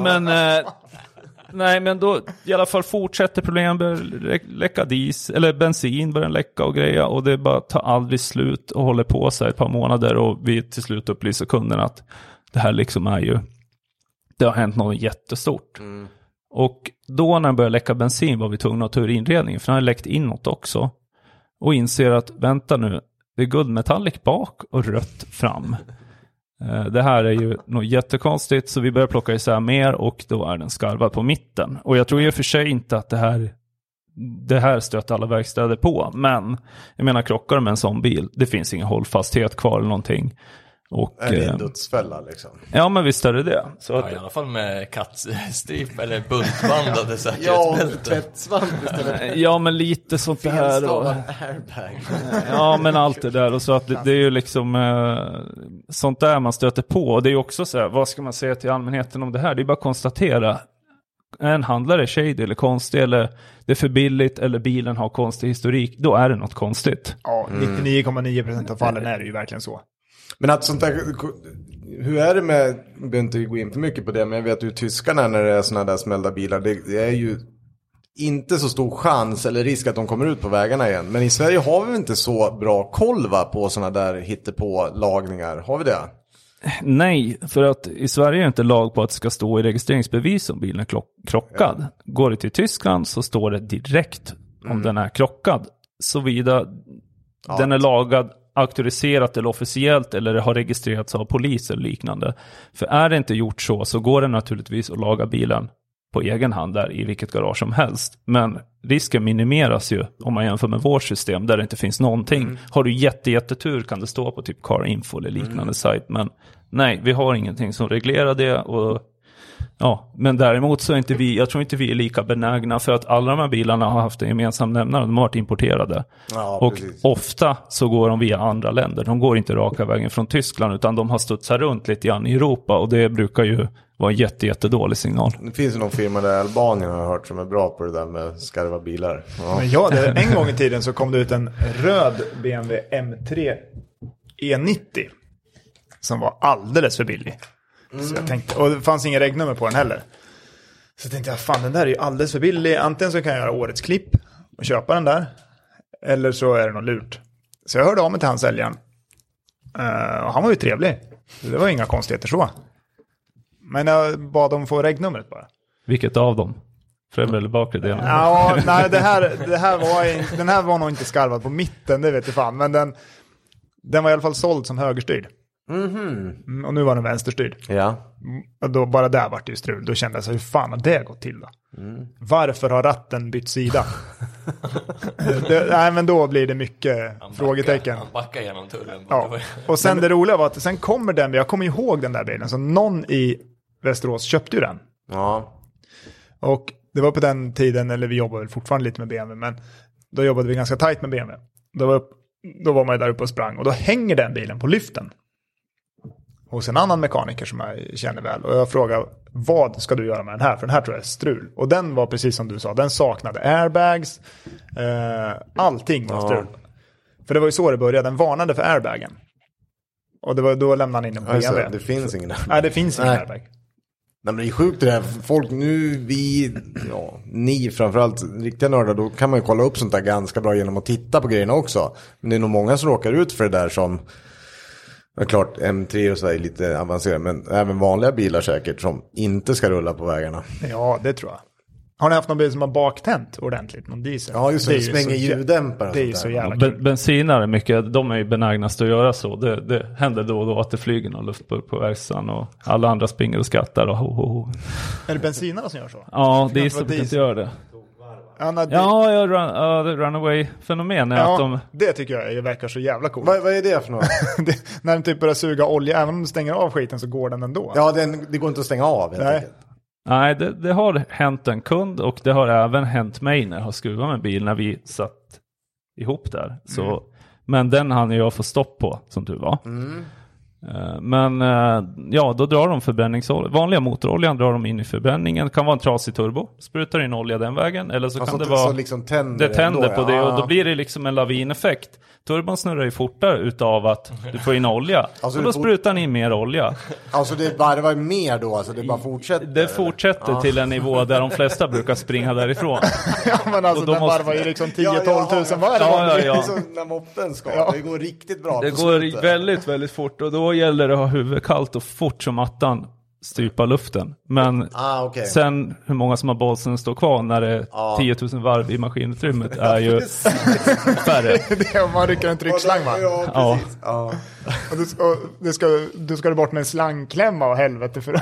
Men... nej, men då i alla fall fortsätter problemen, börjar läcka eller bensin börjar läcka och grejer, och det bara tar aldrig slut och håller på sig ett par månader, och vi till slut upplyser kunden att det här liksom är ju, det har hänt något jättestort. Mm. Och då när det började läcka bensin var vi tvungna att ta ur inredningen, för den hade läckt inåt också, och inser att vänta nu, det är guldmetallik bak och rött fram. Det här är ju något jättekonstigt, så vi börjar plocka isär mer, och då är den skarvad på mitten. Och jag tror ju för sig inte att det här stöter alla verkstäder på, men jag menar, krockar med en sån bil, det finns ingen hållfasthet kvar eller någonting. Och, är det en dödsfälla liksom? Ja, men visst är det det. Så att, ja, i alla fall med kattstrip eller buntbandade säkerhetsbälte. Ja, men lite sånt här. Och, airbag. Ja, men allt det där. Och så att det är ju liksom sånt där man stöter på. Och det är ju också så här, vad ska man säga till allmänheten om det här? Det är bara att konstatera. En handlare är shady eller konstig, eller det är för billigt, eller bilen har konstig historik. Då är det något konstigt. Ja, 99,9% av fallen är det ju verkligen så. Men att sånt där, hur är det med, jag behöver inte gå in för mycket på det, men jag vet ju tyskarna när det är såna där smällda bilar, det är ju inte så stor chans eller risk att de kommer ut på vägarna igen. Men i Sverige har vi inte så bra koll på såna där hittepålagningar, har vi det? Nej, för att i Sverige är inte lag på att det ska stå i registreringsbevis om bilen är krockad. Ja. Går det till Tyskland så står det direkt om den är krockad, såvida den är lagad, auktoriserat eller officiellt, eller har registrerats av polis eller liknande. För är det inte gjort så går det naturligtvis att laga bilen på egen hand där i vilket garage som helst. Men risken minimeras ju om man jämför med vårt system där det inte finns någonting. Har du jättetur kan det stå på typ Car Info eller liknande sajt, men nej, vi har ingenting som reglerar det. Och ja, men däremot så är inte vi, jag tror inte vi är lika benägna, för att alla de här bilarna har haft en gemensam nämnare, de har varit importerade. Ja, och ofta så går de via andra länder. De går inte raka vägen från Tyskland, utan de har studsat runt lite grann i Europa, och det brukar ju vara en jättedålig signal. Det finns ju någon firma där i Albanien har jag hört som är bra på det där med skarva bilar. Ja. Men en gång i tiden så kom det ut en röd BMW M3 E90 som var alldeles för billig. Så jag tänkte, och det fanns inga regnummer på den heller. Så tänkte jag, fan, den där är ju alldeles för billig. Antingen så kan jag göra årets klipp och köpa den där, eller så är det något lurt. Så jag hörde av mig till hans säljaren. Och han var ju trevlig. Det var inga konstigheter så. Men jag bad dem få regnumret bara. Vilket av dem? Främre eller bakre delen? Ja, nej, den här var nog inte skarvad på mitten, det vet jag fan. Men den var i alla fall såld som högerstyrd. Och nu var den vänsterstyrd. Ja. Då bara där vart det ju strul. Då kände jag så, hur fan har det gått till då? Varför har ratten bytt sida? Nej, men då blir det mycket frågetecken. Han backar genom tullen. Ja. Och sen det roliga var att sen kommer den, jag kommer ihåg den där bilen, så någon i Västerås köpte ju den. Ja. Och det var på den tiden, eller vi jobbade väl fortfarande lite med BMW, men då jobbade vi ganska tajt med BMW. Då var man ju där uppe och sprang, och då hänger den bilen på lyften hos en annan mekaniker som jag känner väl. Och jag frågar, vad ska du göra med den här? För den här tror jag är strul. Och den var precis som du sa. Den saknade airbags. Allting var strul. För det var ju så det började. Den varnade för airbagen. Och då lämnade han in en BMW. Alltså, det finns ingen airbag. Nej, det finns ingen airbag. Nej, men det är sjukt det här. Folk nu, ni framförallt, riktiga nördar, då kan man ju kolla upp sånt där ganska bra genom att titta på grejerna också. Men det är nog många som råkar ut för det där som... Ja, klart, M3 och så är lite avancerat, men även vanliga bilar säkert som inte ska rulla på vägarna. Ja, det tror jag. Har ni haft någon bil som har baktänt ordentligt? Någon diesel? Ja, just det. Det svänger ljuddämpare. Det är ju så jävla kul. Bensinare mycket, de är ju benägnast att göra så. Det händer då och då att det flyger någon luftburk på verkstaden och alla andra springer och skrattar. Och Är det bensinare som gör så? Ja, det är så att de inte gör det. Anna, runaway-fenomen är att de... det tycker jag verkar så jävla coolt. Vad är det för något? När den typ börjar suga olja, även om du stänger av skiten så går den ändå. Ja, det går inte att stänga av helt enkelt. Nej, det har hänt en kund och det har även hänt mig när jag har skruvat med bil när vi satt ihop där. Så, men den hann jag få stopp på, som du var. Mm. Men ja, då drar de förbränningsolja. Vanliga motoroljan drar de in i förbränningen. Det kan vara en trasig turbo. Sprutar in olja den vägen. Eller så alltså kan det vara... Så liksom tänder på det. Och då blir det liksom en lavineffekt. Turbon snurrar ju fortare utav att du får in olja. Alltså och då sprutar den in mer olja. Alltså det varvar mer då? Alltså det bara fortsätter? Det fortsätter till en nivå där de flesta brukar springa därifrån. Ja, men alltså den varvar ju liksom 10-12 tusen varv. Ja. Liksom när moppen ska. Ja. Det går riktigt bra. Det går väldigt, väldigt fort. Och då gäller det att ha huvudet kallt och fort som attan strypa luften. Men sen hur många som har bolsen står kvar när det är 10 000 varv i maskinutrymmet är ju färre. Det är om man rycker en tryckslang, va? Ja, precis. Ja. Och du ska du bort med en slangklämma och helvete för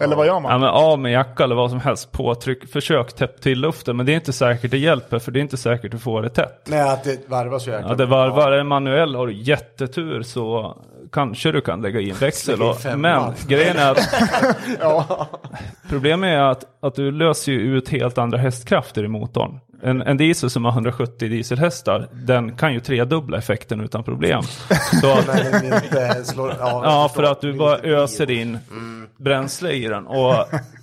eller vad gör man? Ja, men av med jacka eller vad som helst påtryck. Försök täpp till luften, men det är inte säkert det hjälper, för det är inte säkert du får det tätt. Nej, att det varvar så jäkla. Ja, det varvar är manuell. Har du jättetur så kanske du kan lägga in växel. Men grejen är att problemet är att du löser ju ut helt andra hästkrafter i motorn. En diesel som har 170 dieselhästar, den kan ju tredubbla effekten utan problem. Så att, för att du bara öser in bränsle i den. Och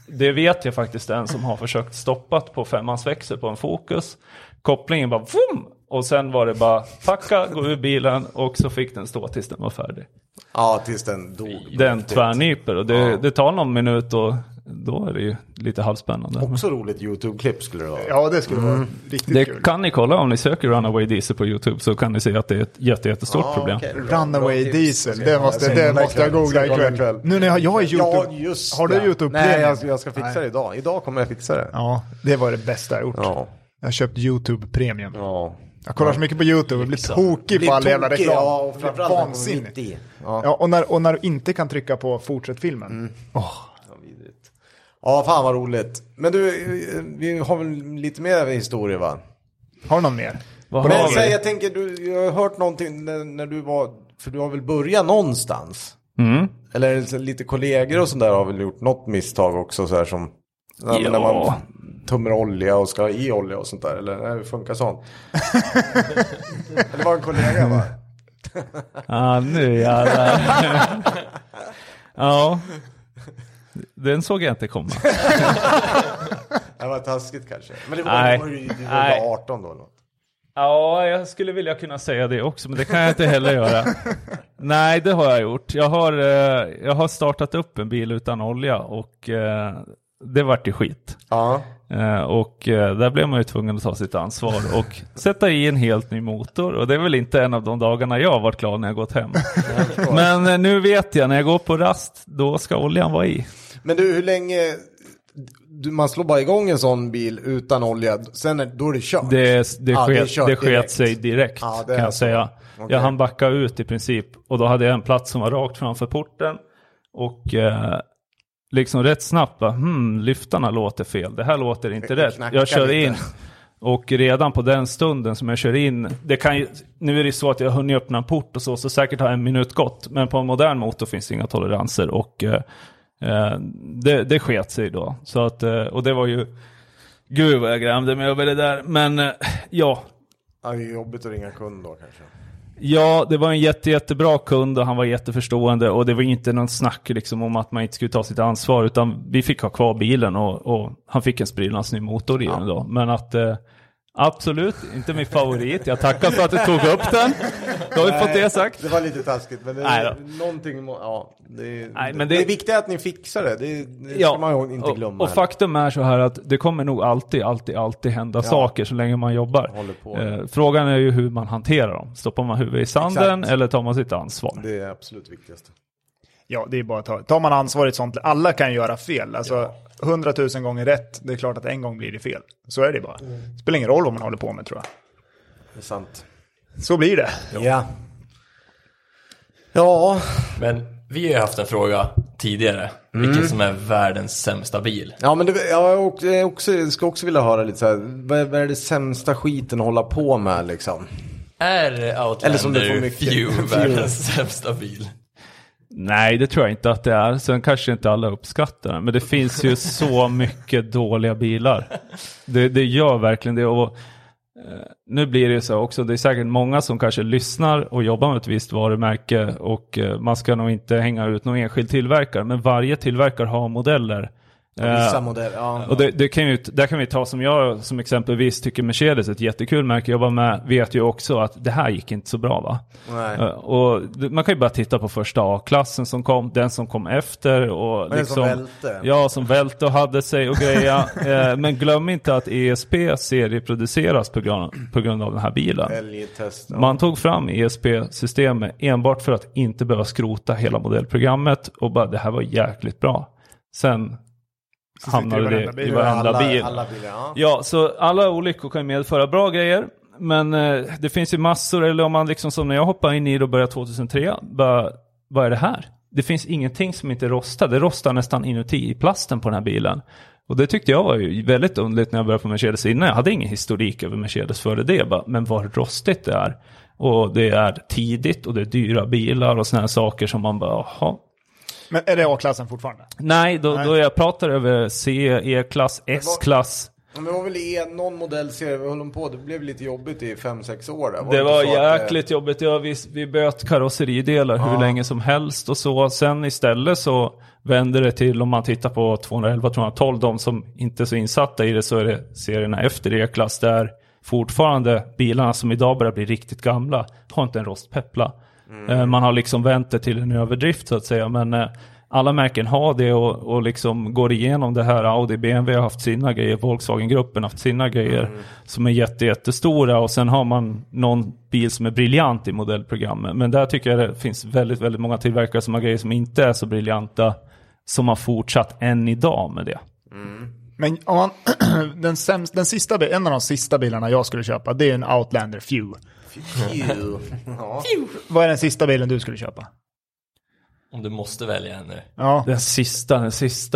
det vet jag faktiskt, en som har försökt stoppat på femmansväxel på en Focus. Kopplingen bara vum! Och sen var det bara packa, gå ur bilen, och så fick den stå tills den var färdig. Ja, tills den dog. Den tvärnyper och det tar någon minut och då är det ju lite halvspännande. Också roligt YouTube-klipp skulle det vara. Ja, det skulle vara riktigt kul. Det kan ni kolla om ni söker Runaway Diesel på YouTube, så kan ni se att det är ett jättestort problem. Okay. Runaway Diesel, det måste jag googla ikväll. Nu när jag är YouTube, har du YouTube-play? Nej, jag ska fixa det idag. Idag kommer jag fixa det. Ja, det var det bästa jag gjort. Ja. Jag har köpt YouTube-premium. Ja. Jag kollar så mycket på YouTube och blir tokig på all jävla reklam. Ja, och vansinnigt. Ja, och när du inte kan trycka på fortsätt-filmen. Mm. Ja, fan vad roligt. Men du, vi har väl lite mer historia, va? Har du någon mer? Jag tänker, jag har hört någonting när du var... För du har väl börjat någonstans? Mm. Eller lite kollegor och sånt där har väl gjort något misstag också, så här som... När man tummer olja och ska i olja och sånt där. Eller hur funkar sånt? Eller var en kollega, va? Nu jävlar. Ja... Den såg jag inte komma. Det var taskigt kanske. Men det var ju 18 då. Något. Ja, jag skulle vilja kunna säga det också. Men det kan jag inte heller göra. Nej, det har jag gjort. Jag har startat upp en bil utan olja. Och det vart ju skit. Ja. Och där blev man ju tvungen att ta sitt ansvar och sätta i en helt ny motor. Och det är väl inte en av de dagarna jag har varit klar när jag gått hem. Men nu vet jag, när jag går på rast, då ska oljan vara i. Men du, hur länge... Man slår bara igång en sån bil utan olja, sen då är det kört. Det sket sig direkt, kan jag säga. Okay. Jag hann backa ut i princip. Och då hade jag en plats som var rakt framför porten. Och... liksom rätt snabbt, lyftarna låter fel. Det här låter inte rätt. Jag kör in. Och redan på den stunden som jag kör in, nu är det så att jag hunnit öppna en port och så säkert har en minut gått. Men på en modern motor finns det inga toleranser. Och det sket sig då. Så att, och det var ju, gud vad jag grämde mig över det där. Men ja. Det är jobbigt att ringa kund då kanske. Ja, det var en jättebra kund och han var jätteförstående, och det var inte någon snack liksom om att man inte skulle ta sitt ansvar, utan vi fick ha kvar bilen och han fick en sprillans ny motor igen då. Men att absolut inte min favorit. Jag tackar för att du tog upp den. Då har vi fått det sagt. Det var lite taskigt, men det är någonting det är viktigt att ni fixar det. Det ska man inte glömma. Och faktum är så här att det kommer nog alltid hända saker så länge man jobbar. Frågan är ju hur man hanterar dem. Stoppar man huvudet i sanden eller tar man sitt ansvar? Det är absolut viktigaste. Ja, det är bara att tar man ansvaret sånt. Alla kan göra fel. Alltså, 100 000 gånger rätt. Det är klart att en gång blir det fel. Så är det bara. Det spelar ingen roll vad man håller på med, tror jag. Det är sant. Så blir det. Jo. Ja. Ja. Men vi har ju haft en fråga tidigare. Vilken som är världens sämsta bil? Ja, men jag ska också vilja höra lite så här. Vad är det sämsta skiten att hålla på med, liksom? Är Outlander världens sämsta bil? Nej, det tror jag inte att det är. Sen kanske inte alla uppskattar det. Men det finns ju så mycket dåliga bilar. Det gör verkligen det. Och nu blir det så också. Det är säkert många som kanske lyssnar och jobbar med ett visst varumärke. Och man ska nog inte hänga ut någon enskild tillverkare. Men varje tillverkare har modeller. Vissa modeller, ja. Och där kan vi ta som jag, som exempelvis tycker Mercedes är ett jättekul märke. Jag var med, vet ju också att det här gick inte så bra, va? Nej. Och man kan ju bara titta på första A-klassen som kom, den som kom efter. Och liksom, som välte. Ja, som välte och hade sig och grejer. Men glöm inte att ESP serieproduceras på grund av den här bilen. Man tog fram ESP-systemet enbart för att inte behöva skrota hela modellprogrammet. Och bara, det här var jäkligt bra. Sen hamnade det i varenda bil. Alla bilar, ja. Ja, så alla olyckor kan medföra bra grejer. Men det finns ju massor. Eller om man liksom, som när jag hoppade in i det och började 2003. Bara, vad är det här? Det finns ingenting som inte rostar. Det rostar nästan inuti i plasten på den här bilen. Och det tyckte jag var ju väldigt underligt när jag började på Mercedes innan. Jag hade ingen historik över Mercedes före det. Bara, men vad rostigt det är. Och det är tidigt och det är dyra bilar och såna här saker som man bara, aha. Men är det A-klassen fortfarande? Nej, då jag pratar över C, E-klass, S-klass. Men det var väl någon modellserie vi höll på. Det blev lite jobbigt i 5-6 år. Det var jäkligt jobbigt. Ja, vi böt karosseridelar hur länge som helst och så. Sen istället så vänder det till, om man tittar på 211-212, de som inte är så insatta i det, så är det serierna efter E-klass där fortfarande bilarna som idag börjar bli riktigt gamla har inte en rostpeppla. Mm. Man har liksom vänt det till en överdrift, så att säga. Men alla märken har det och liksom går igenom det här. Audi, BMW har haft sina grejer. Volkswagen-gruppen har haft sina grejer som är jättestora. Och sen har man någon bil som är briljant i modellprogrammet. Men där tycker jag det finns väldigt, väldigt många tillverkare som har grejer som inte är så briljanta, som har fortsatt än idag med det. Mm. Men om man, en av de sista bilarna jag skulle köpa, det är en Outlander Few. Ja. Vad är den sista bilen du skulle köpa? Om du måste välja en nu. Ja. Den sista.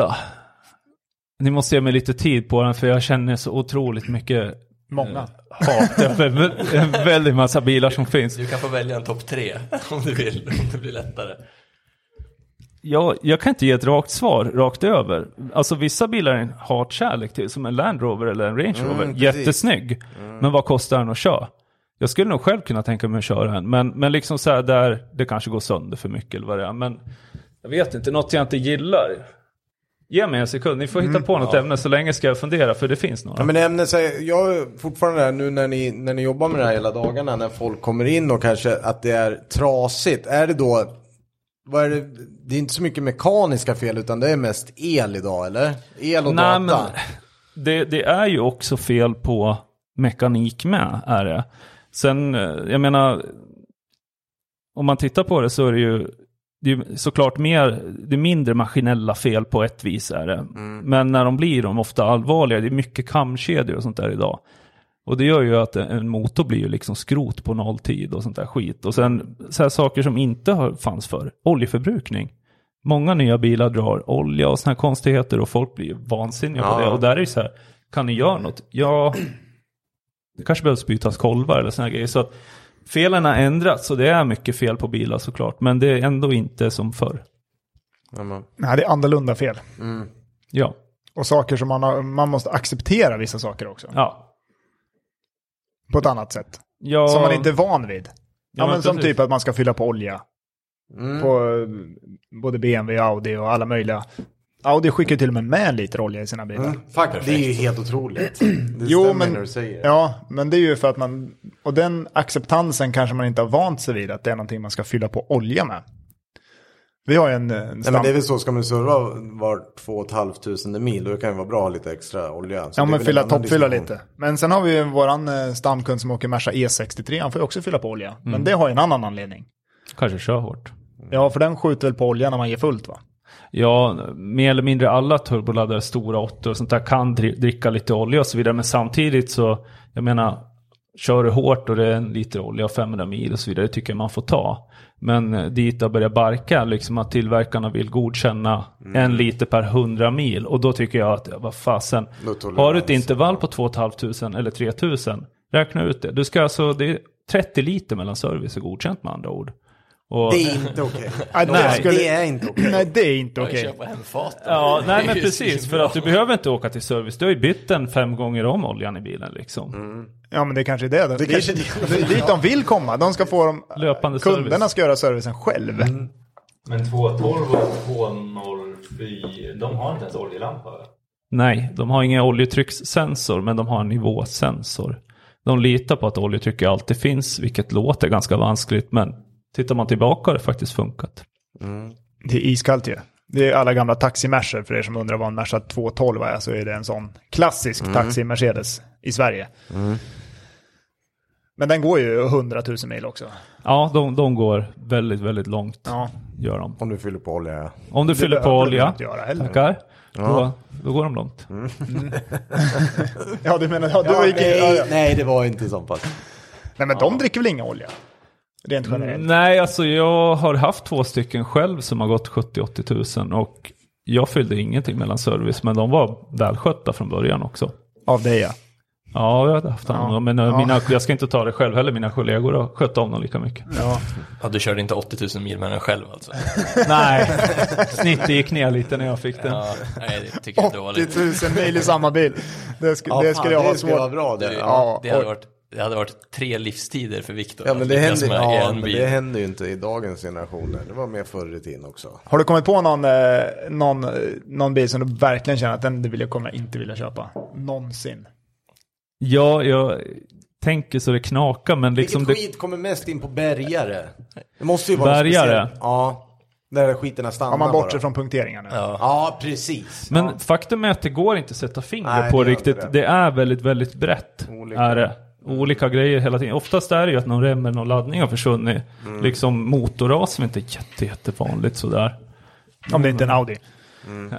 Ni måste ge mig lite tid på den, för jag känner så otroligt mycket. Många. En väldigt massa bilar som finns. Du kan få välja en topp 3 om du vill, om det blir lättare. Jag kan inte ge ett rakt svar rakt över. Alltså vissa bilar är en hatkärlek till, som en Land Rover eller en Range Rover. Jättesnygg. Men vad kostar den att köra? Jag skulle nog själv kunna tänka mig att köra den. Men liksom så här, där det kanske går sönder för mycket eller vad det är. Men jag vet inte, något jag inte gillar. Ge mig en sekund, ni får hitta på något ämne så länge ska jag fundera, för det finns några. Ja, men ämne, jag är fortfarande där nu när ni jobbar med det här hela dagarna, när folk kommer in och kanske att det är trasigt. Är det då, vad är det? Det är inte så mycket mekaniska fel, utan det är mest el idag, eller? El och data. Men det är ju också fel på mekanik med, är det. Sen, jag menar, om man tittar på det så är det är såklart det är mindre maskinella fel på ett vis är det. Men när de blir ofta allvarliga, det är mycket kamkedjor och sånt där idag. Och det gör ju att en motor blir ju liksom skrot på nolltid och sånt där skit. Och sen så här saker som inte fanns för oljeförbrukning. Många nya bilar drar olja och såna här konstigheter och folk blir vansinniga på det. Och där är det så här, kan ni göra något? Ja. Det kanske behövs bytas kolvar eller såna grejer. Så att felen har ändrats och det är mycket fel på bilar såklart. Men det är ändå inte som förr. Amen. Nej, det är annorlunda fel. Mm. Ja. Och saker som man måste acceptera vissa saker också. Ja. På ett annat sätt. Ja. Som man inte är van vid. Ja, men som typ att man ska fylla på olja. Mm. På både BMW, Audi och alla möjliga. Audi skickar till och med en liter olja i sina bilar. Faktiskt. Det är ju helt otroligt. Det stämmer när du säger. Ja, men det är ju för att man... Och den acceptansen kanske man inte har vant sig vid, att det är någonting man ska fylla på olja med. Vi har ju en... Nej, men det är väl så, ska man surra var 2 500 mil, då kan det vara bra lite extra olja. Så ja, men toppfylla lite. Men sen har vi ju våran stamkund som åker Mercedes E63, han får ju också fylla på olja. Men det har ju en annan anledning. Kanske kör hårt. Ja, för den skjuter väl på olja när man ger fullt, va? Ja, mer eller mindre alla turboladdare, stora 8 och sånt där, kan dricka lite olja och så vidare. Men samtidigt så, jag menar, kör du hårt och det är en liter olja, 500 mil och så vidare, det tycker jag man får ta. Men dit har börjat barka, liksom att tillverkarna vill godkänna en liter per 100 mil. Och då tycker jag att, vad fasen, har du ett intervall på 2500 eller 3000, räkna ut det. Du ska alltså, det är 30 liter mellan service och godkänt med andra ord. Och det är inte okej. Okay. Det är inte okej. Nej, det är inte okej. Okay. Ja, nej men precis. För att du behöver inte åka till service. Du har ju bytt den 5 gånger om oljan i bilen liksom. Mm. Ja, men det kanske är det. Det kanske är dit de vill komma. De ska få dem... Löpande kunderna service. Ska göra servicen själv. Mm. Men 212 och 204, de har inte ens oljelampa? Nej, de har inga oljetryckssensor, men de har en nivåsensor. De litar på att oljetryck alltid finns, vilket låter ganska vanskligt, men tittar man tillbaka har det faktiskt funkat. Mm. Det är iskallt ju. Det är alla gamla taximerser. För er som undrar vad en Mersa 212 är, så är det en sån klassisk taxi Mercedes i Sverige. Mm. Men den går ju 100 000 mil också. Ja, de går väldigt, väldigt långt. Ja. Gör de. Om du fyller på olja. Om du fyller på olja. Tackar. Ja. Då går de långt. Mm. Ja, du menar... Ja, nej, det var inte sånt pass. Nej, men de dricker väl inga olja? Rent generellt. Nej, alltså jag har haft 2 stycken själv som har gått 70-80 000, och jag fyllde ingenting mellan service, men de var välskötta från början också. Av det, ja. Ja, jag hade haft dem, men jag ska inte ta det själv heller, mina kollegor har skött om dem lika mycket. Ja. Ja, du körde inte 80 000 mil med den själv alltså? Nej, snittet gick ner lite när jag fick den. Ja, nej, det tycker jag inte var lite. 80 000 mil i samma bil, det skulle jag ha svårt. Det var bra det. Ja, det hade varit... Det hade varit 3 livstider för Victor. Ja, men det händer ju inte i dagens generationer. Det var mer förr i tiden också. Har du kommit på någon bil som du verkligen känner att den vill jag inte vilja köpa? Någonsin? Ja, jag tänker så det knakar. Men liksom vilket skit kommer mest in på bergare? Det måste ju vara bergare? Ja. Där skiten stannar. Om man bortser från punkteringarna. Ja. Ja, precis. Men faktum är att det går inte att sätta fingret på riktigt. Det är väldigt, väldigt brett. Är det? Olika grejer hela tiden. Oftast är det ju att någon rem eller någon laddning har försvunnit. Liksom motorras som inte är jättevanligt sådär. Om det är inte en Audi. Mm.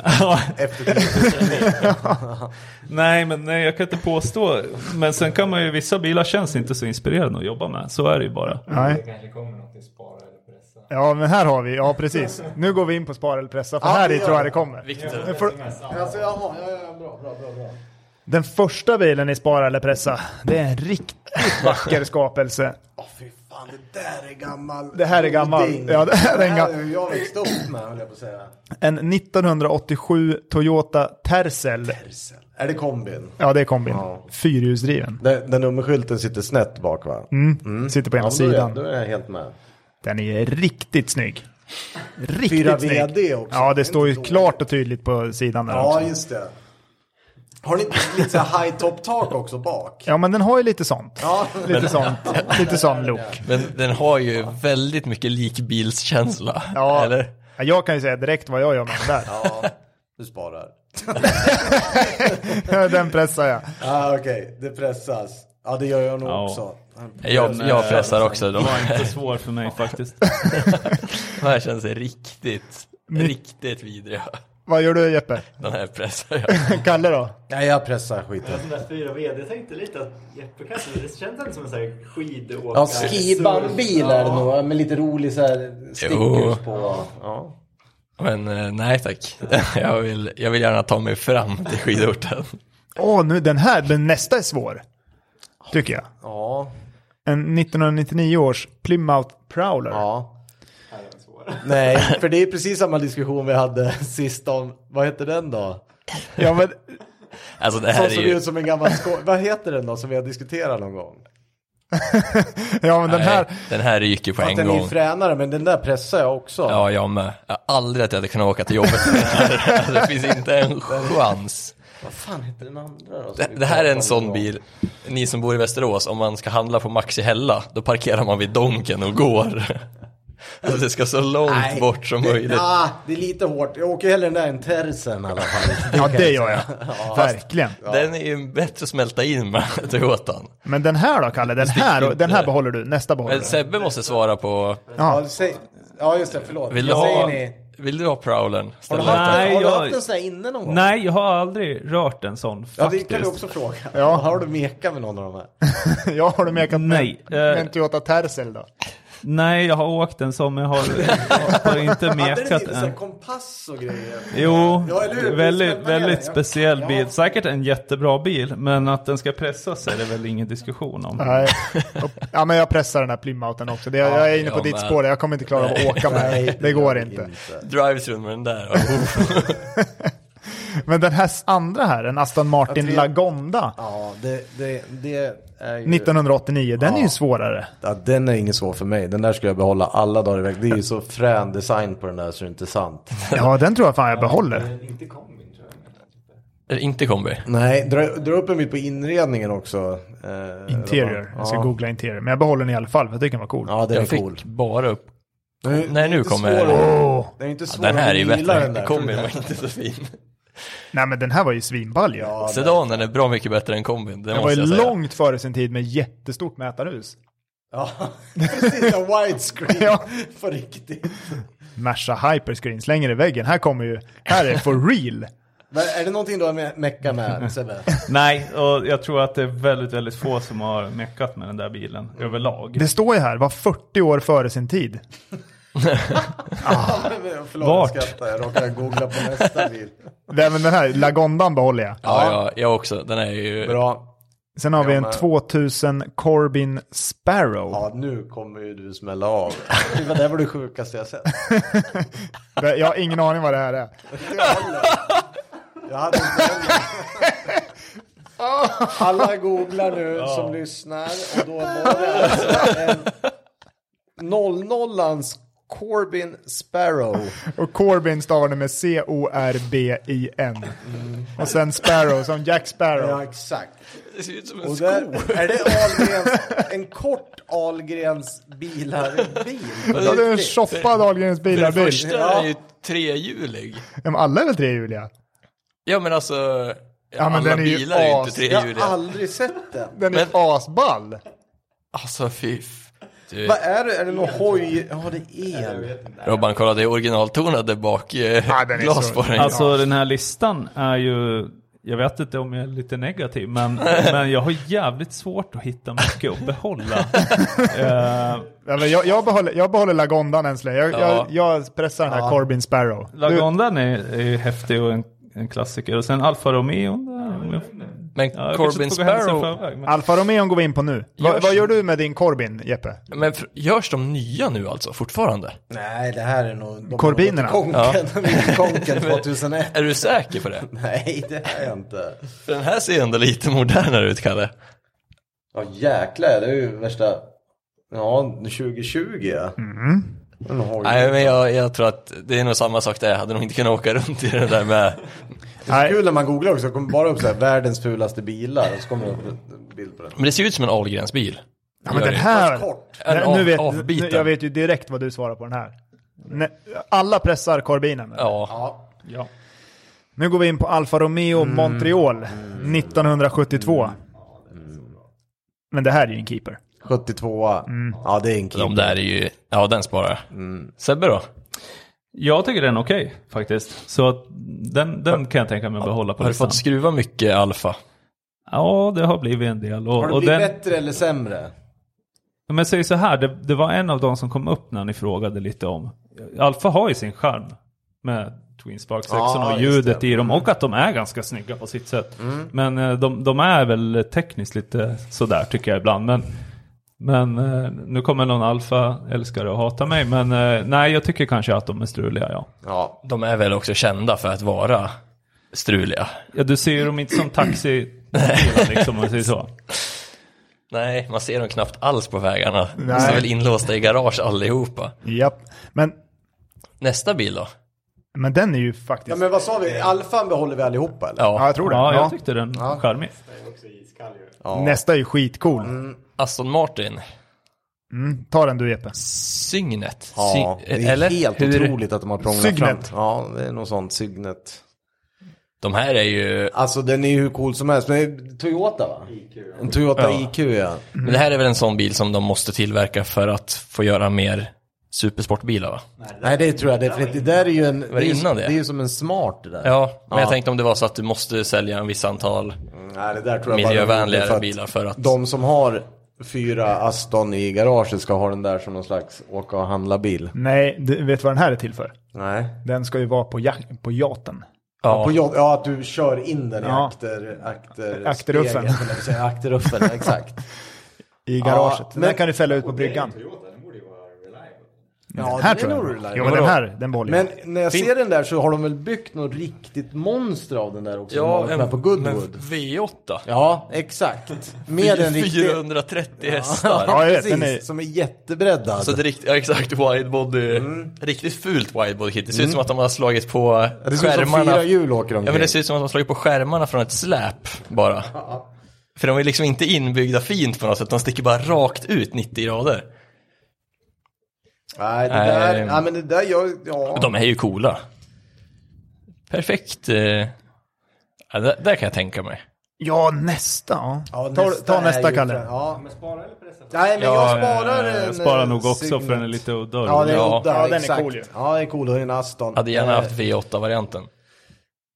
Nej, jag kan inte påstå. Men sen kan man ju, vissa bilar känns inte så inspirerande att jobba med. Så är det ju bara. Nej. Det kanske kommer något i spara eller pressa. Ja, men här har vi, ja precis. Nu går vi in på spara eller pressa, för här tror jag det kommer. Victor. Bra. Den första bilen i spara eller pressa, det är en riktigt vacker skapelse. Åh, fy fan, det där är gammal. Det här är gammal. Ja, det här är en gammal. Jag växte upp med, vill jag på säga. En 1987 Toyota Tercel. Är det kombin? Ja, det är kombin. Ja. Fyrhjulsdriven. Den nummerskylten sitter snett bak, va? Mm. Sitter på ena sidan. Då är jag helt med. Den är riktigt snygg. Riktigt 4 snygg. 4 VD också. Ja, det står ju klart och tydligt på sidan där. Ja, också. Just det. Har ni lite så här high top tak också bak? Ja, men den har ju lite sånt. Ja. Lite sån look. Men den har ju väldigt mycket likbilskänsla. Ja. Eller? Jag kan ju säga direkt vad jag gör med den där. Ja, du sparar. Den pressar jag. Ah, okej. Det pressas. Ja, det gör jag nog också. Jag pressar också. Det var inte svårt för mig faktiskt. Det här känns riktigt vidriga. Vad gör du, Jeppe? Den här pressar jag. Kalle då? Nej, jag pressar skiten. Den där 4 VD, jag tänkte lite att Jeppe kanske, det känns inte som en sån här skidåkare. Ja, skibandbil är det nog, med lite rolig så här stickers på. Ja. Men nej tack, jag vill gärna ta mig fram till skidorten. Nu den här, men nästa är svår, tycker jag. Ja. En 1999 års Plymouth Prowler. Ja. Nej, för det är precis samma diskussion vi hade sist om, vad heter den då? Ja, men alltså det här är ju ut som en gammal vad heter den då som vi har diskuterat någon gång? Ja, men den här gick ju på en gång. Den är fränare, men den där pressar jag också. Ja, jag med. Jag har aldrig att jag hade kunnat åka till jobbet. Alltså, det finns inte en chans. Vad fan heter den andra då? Det här är en sån bil. Ni som bor i Västerås, om man ska handla på Maxi Hella, då parkerar man vid Donken och går. Alltså, det ska så långt bort som möjligt. Ja, det är lite hårt. Jag åker hellre den där en Tercel i alla fall. Ja, det gör jag. Ja. Verkligen. Den är ju bättre att smälta in med Toyotan. Men den här då, Kalle? Den här behåller du. Nästa behåller du. Men Sebbe måste svara på... Ja. Ja, just det, förlåt. Vill du ha prowlen? Har du haft den sådär inne någon gång? Nej, jag har aldrig rört en sån faktiskt. Ja, det kan du också fråga. Ja. Har du mekat med någon av de här? Jag har du mekat med en Toyota Tercel då? Nej, jag har åkt en som jag har inte mekat. Hade det inte kompass och grejer? Jo, ja, väldigt speciell bil. Säkert en jättebra bil, men att den ska pressas är det väl ingen diskussion om. Nej. Ja, men jag pressar den här Plymouthen också. Jag är inne på ditt spår, jag kommer inte klara av att åka med. Nej, det går inte. Drive-through med den där. Men den här andra här, en Aston Martin Lagonda. Ja, det är ju... 1989, den är ju svårare. Ja, den är ingen svår för mig. Den där skulle jag behålla alla dagar i veckan. Det är ju så frän design på den där så det är inte sant. Ja, den tror jag fan jag behåller. Inte kombi, tror jag. Inte kombi? Nej, dra upp en bit på inredningen också. Interior, jag ska googla interior. Men jag behåller den i alla fall, för jag tycker den var cool. Ja, den är cool. Bara upp. Nej, nu kommer jag. Den är inte svår. Den här är ju bättre. Den kombi var inte så fin. Nej, men den här var ju svinball. Ja, sedanen är bra mycket bättre än kombin. Den var ju långt före sin tid med jättestort mätarhus. Ja, precis, en widescreen. Ja. För riktigt. Mersa hyperscreen slänger i väggen. Här är for real. Är det någonting du har meckat med, Sebbe? Nej, och jag tror att det är väldigt, väldigt få som har meckat med den där bilen överlag. Det står ju här, var 40 år före sin tid. Förlåt, jag råkade googla på nästa bil. Nej, men den här Lagondan behåller jag. Ja, jag också. Den är ju bra. Sen har vi en 2000 Corbin Sparrow. Ja, nu kommer ju du smälla av. Det var det sjukaste jag sett. Jag har ingen aning vad det här är. Jag hade inte alla googlar nu som lyssnar. Och då var det alltså en 00-ans Corbin Sparrow. Och Corbin stavar det med C-O-R-B-I-N. Och sen Sparrow som Jack Sparrow. Ja, exakt. Det ser ut som en sko. Är det en kort Ahlgrens bilarbil? Ja, det är en shoppad Ahlgrens bilarbil. Den första är ju trehjulig. Ja, alla är väl trehjuliga? Ja, men alltså... alla bilar är ju inte trehjuliga. Jag har aldrig sett den. Den är asball. Alltså, fiff. Vad är det? Är det någon hoj? Ja, det är Robban, kolla, det är originaltonade bak glas på den. Alltså, den här listan är ju... Jag vet inte om jag är lite negativ, men jag har jävligt svårt att hitta mycket att behålla. Jag behåller Lagondan än så länge. Jag pressar den här Corbin Sparrow. Lagondan är häftig och en klassiker. Och sen Alfa Romeo. Men Corbin Sparrow... Alfa Romeo går vi in på nu. Vad gör du med din Corbin, Jeppe? Men görs de nya nu alltså, fortfarande? Nej, det här är nog... Corbinerna? Konken 2001. Är du säker på det? Nej, det är jag inte. För den här ser ändå lite modernare ut, Kalle. Ja, jäklar. Det är ju värsta... Ja, 2020. Mm. Nej, men jag tror att det är nog samma sak där. Jag hade nog inte kunnat åka runt i det där med... Det är kul när man googlar också. Kommer bara upp så här, världens fulaste bilar. Och så kommer en bild på den. Men det ser ut som en Ahlgrens bil. Ja, men den här... Jag vet ju direkt vad du svarar på den här. Alla pressar Corbinen. Ja. Nu går vi in på Alfa Romeo Montreal 1972. Men det här är ju en keeper. 72. Ja, det är en keeper. De där är ju... Ja, den sparar. Sebbe då? Jag tycker den är okej, faktiskt. Så att den kan jag tänka mig behålla på. Har du fått skruva mycket Alfa? Ja, det har blivit en del. Har det blivit bättre eller sämre? Men jag säger så här, det var en av de som kom upp när ni frågade lite om. Alfa har ju sin charm med Twin Spark 6 och ljudet i dem. Och att de är ganska snygga på sitt sätt. Men de är väl tekniskt lite sådär, tycker jag ibland. Men nu kommer någon Alfa älskare och hatar mig. Men nej, jag tycker kanske att de är struliga, ja. De är väl också kända för att vara struliga. Ja, du ser ju dem inte som taxi liksom, man säger så. Nej, man ser dem knappt alls på vägarna. De är väl inlåsta i garage allihopa. Japp, men... Nästa bil då? Men den är ju faktiskt... Ja, men vad sa vi? Alfan behåller vi allihopa, eller? Ja, jag tror det. Ja, jag tyckte den var charmig. Nästa är ju skitcool. Aston Martin. Ta den du, Jeppe. Cygnet. Ja, det är eller? Helt otroligt att de har prånglat Cygnet fram. Ja, det är något sånt. Cygnet. De här är ju... Alltså, den är ju hur cool som helst. Men Toyota, va? IQ, ja. En Toyota IQ, ja. Men det här är väl en sån bil som de måste tillverka för att få göra mer supersportbilar, va? Nej, det tror jag definitivt. Det där är ju en, det är innan det. Det är ju som en smart det där. Ja, men jag tänkte om det var så att du måste sälja en viss antal miljövänligare bilar för att de som har 4 Aston i garaget ska ha den där som någon slags åka och handla bil. Nej, du vet vad den här är till för? Nej. Den ska ju vara på jaten. Ja. Ja, att du kör in den i akteruffen. Akteruffen, exakt. I garaget. Ja, men den kan du fälla ut på bryggan. Ja, här tror jag. Jo, men den här, den behåller jag. Men när jag ser den där så har de väl byggt något riktigt monster av den där också. Ja, en, på Goodwood. V8. Ja, exakt. Med en riktig 430 hästar. Ja, precis, den är... som är jättebreddad. Så det är exakt widebody. Riktigt fult widebody kit. Det ser ut som att de har slagit på skärmarna. 4 hjul åker omkring. Ja, men det ser ut som att de har slagit på skärmarna från ett släp bara. För de är liksom inte inbyggda fint på något sätt. De sticker bara rakt ut 90 grader. Nej, det där, nej, men det där gör, ja. De är ju coola. Perfekt. Ja, där kan jag tänka mig. Ja, nästa. Ja, ta nästa, Kalle. Ja. Men spara eller pressa? Nej, men jag sparar nog också Cygnet. För den är lite udda. Ja, den är cool ju. Ja, det är cool. Det är en Aston. Hade gärna haft V8-varianten.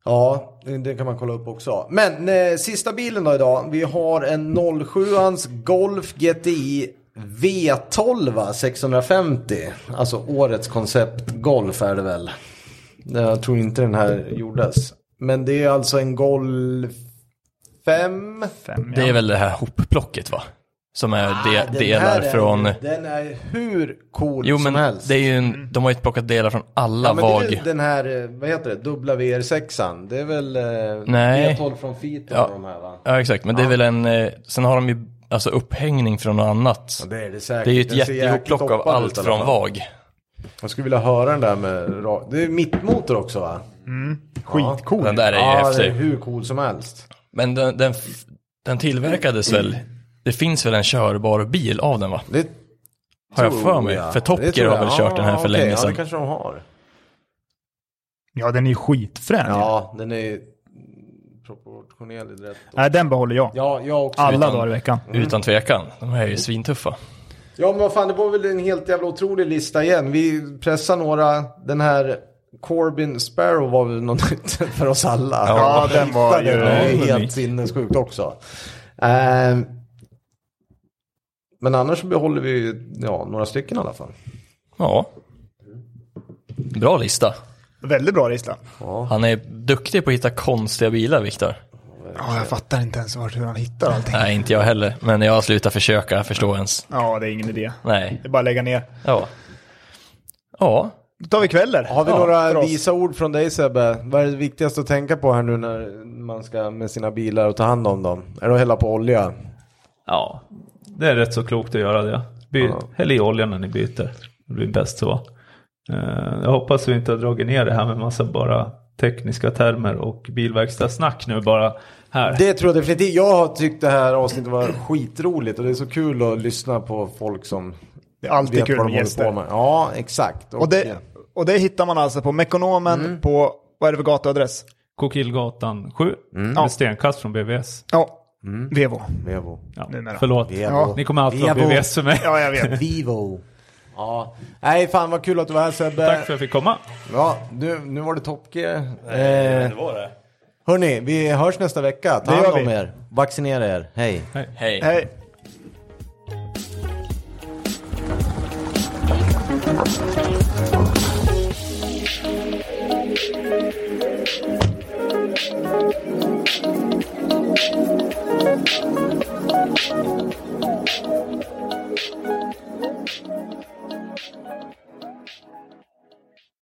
Ja, det kan man kolla upp också. Men sista bilen då idag. Vi har en 07-ans Golf GTI V12 650. Alltså årets koncept Golf är det väl. Jag tror inte den här gjordes. Men det är alltså en Golf 5. Det är väl det här hopplocket, va? Som är delar från... Den är hur cool som helst. Det är ju de har ju plockat delar från alla vag. Ja, den här, vad heter det? Dubbla VR6an. Det är väl V12 från Fito och de här, va? Ja, exakt. Men det är väl en... Sen har de ju alltså upphängning från något annat. Ja, det är säkert. Det är ju ett jättehoplock av allt från vag. Jag skulle vilja höra den där med... Det är mittmotor också, va? Mm. Skitcool. Den där är ju häftig. Den är hur cool som helst. Men den tillverkades väl... Det finns väl en körbar bil av den, va? Det har jag för mig. För Top Gear har väl kört den här för länge sedan. Ja, det kanske de har. Ja, den är skitfrän. Ja, den är proportionell rätt. Nej, den behåller jag. Ja, jag också. Alla dagar i veckan. Utan tvekan. De här är ju svintuffa. Ja, men vad fan, det var väl en helt jävla otrolig lista igen. Vi pressar några. Den här Corbin Sparrow var väl något nytt för oss alla. Ja, den var ju helt sinnessjukt också. Men annars behåller vi några stycken i alla fall. Ja. Bra lista. Väldigt bra lista. Ja. Han är duktig på att hitta konstiga bilar, Victor. Ja, jag fattar inte ens hur han hittar allting. Nej, inte jag heller. Men jag slutar försöka förstå ens. Ja, det är ingen idé. Nej. Det är bara lägga ner. Ja. Då tar vi kväller. Har vi några visa ord från dig, Sebbe? Vad är det viktigaste att tänka på här nu när man ska med sina bilar och ta hand om dem? Är det att hälla på olja? Ja. Det är rätt så klokt att göra det. Häll i oljan när ni byter. Det blir bäst så. Jag hoppas vi inte har dragit ner det här med massa bara tekniska termer och bilverkstadssnack nu bara här. Det tror jag definitivt. Jag har tyckt det här avsnittet var skitroligt och det är så kul att lyssna på folk som det är alltid kul med gäster. Ja, exakt. Och det hittar man alltså på Mekonomen på, vad är det för gatuadress? Kokillgatan 7. Med stenkast från BVS. Ja. Vevo. Ja. Förlåt. Vevo. Ja. Ni kommer alltid ha BVS för mig. Ja, jag vet. Vevo. Ja. Nej, fan vad kul att du var här, Sebbe. Tack för att jag fick komma. Ja, nu var det Topke. Det var det. Hörrni, vi hörs nästa vecka. Ta hand om er. Vaccinera er. Hej.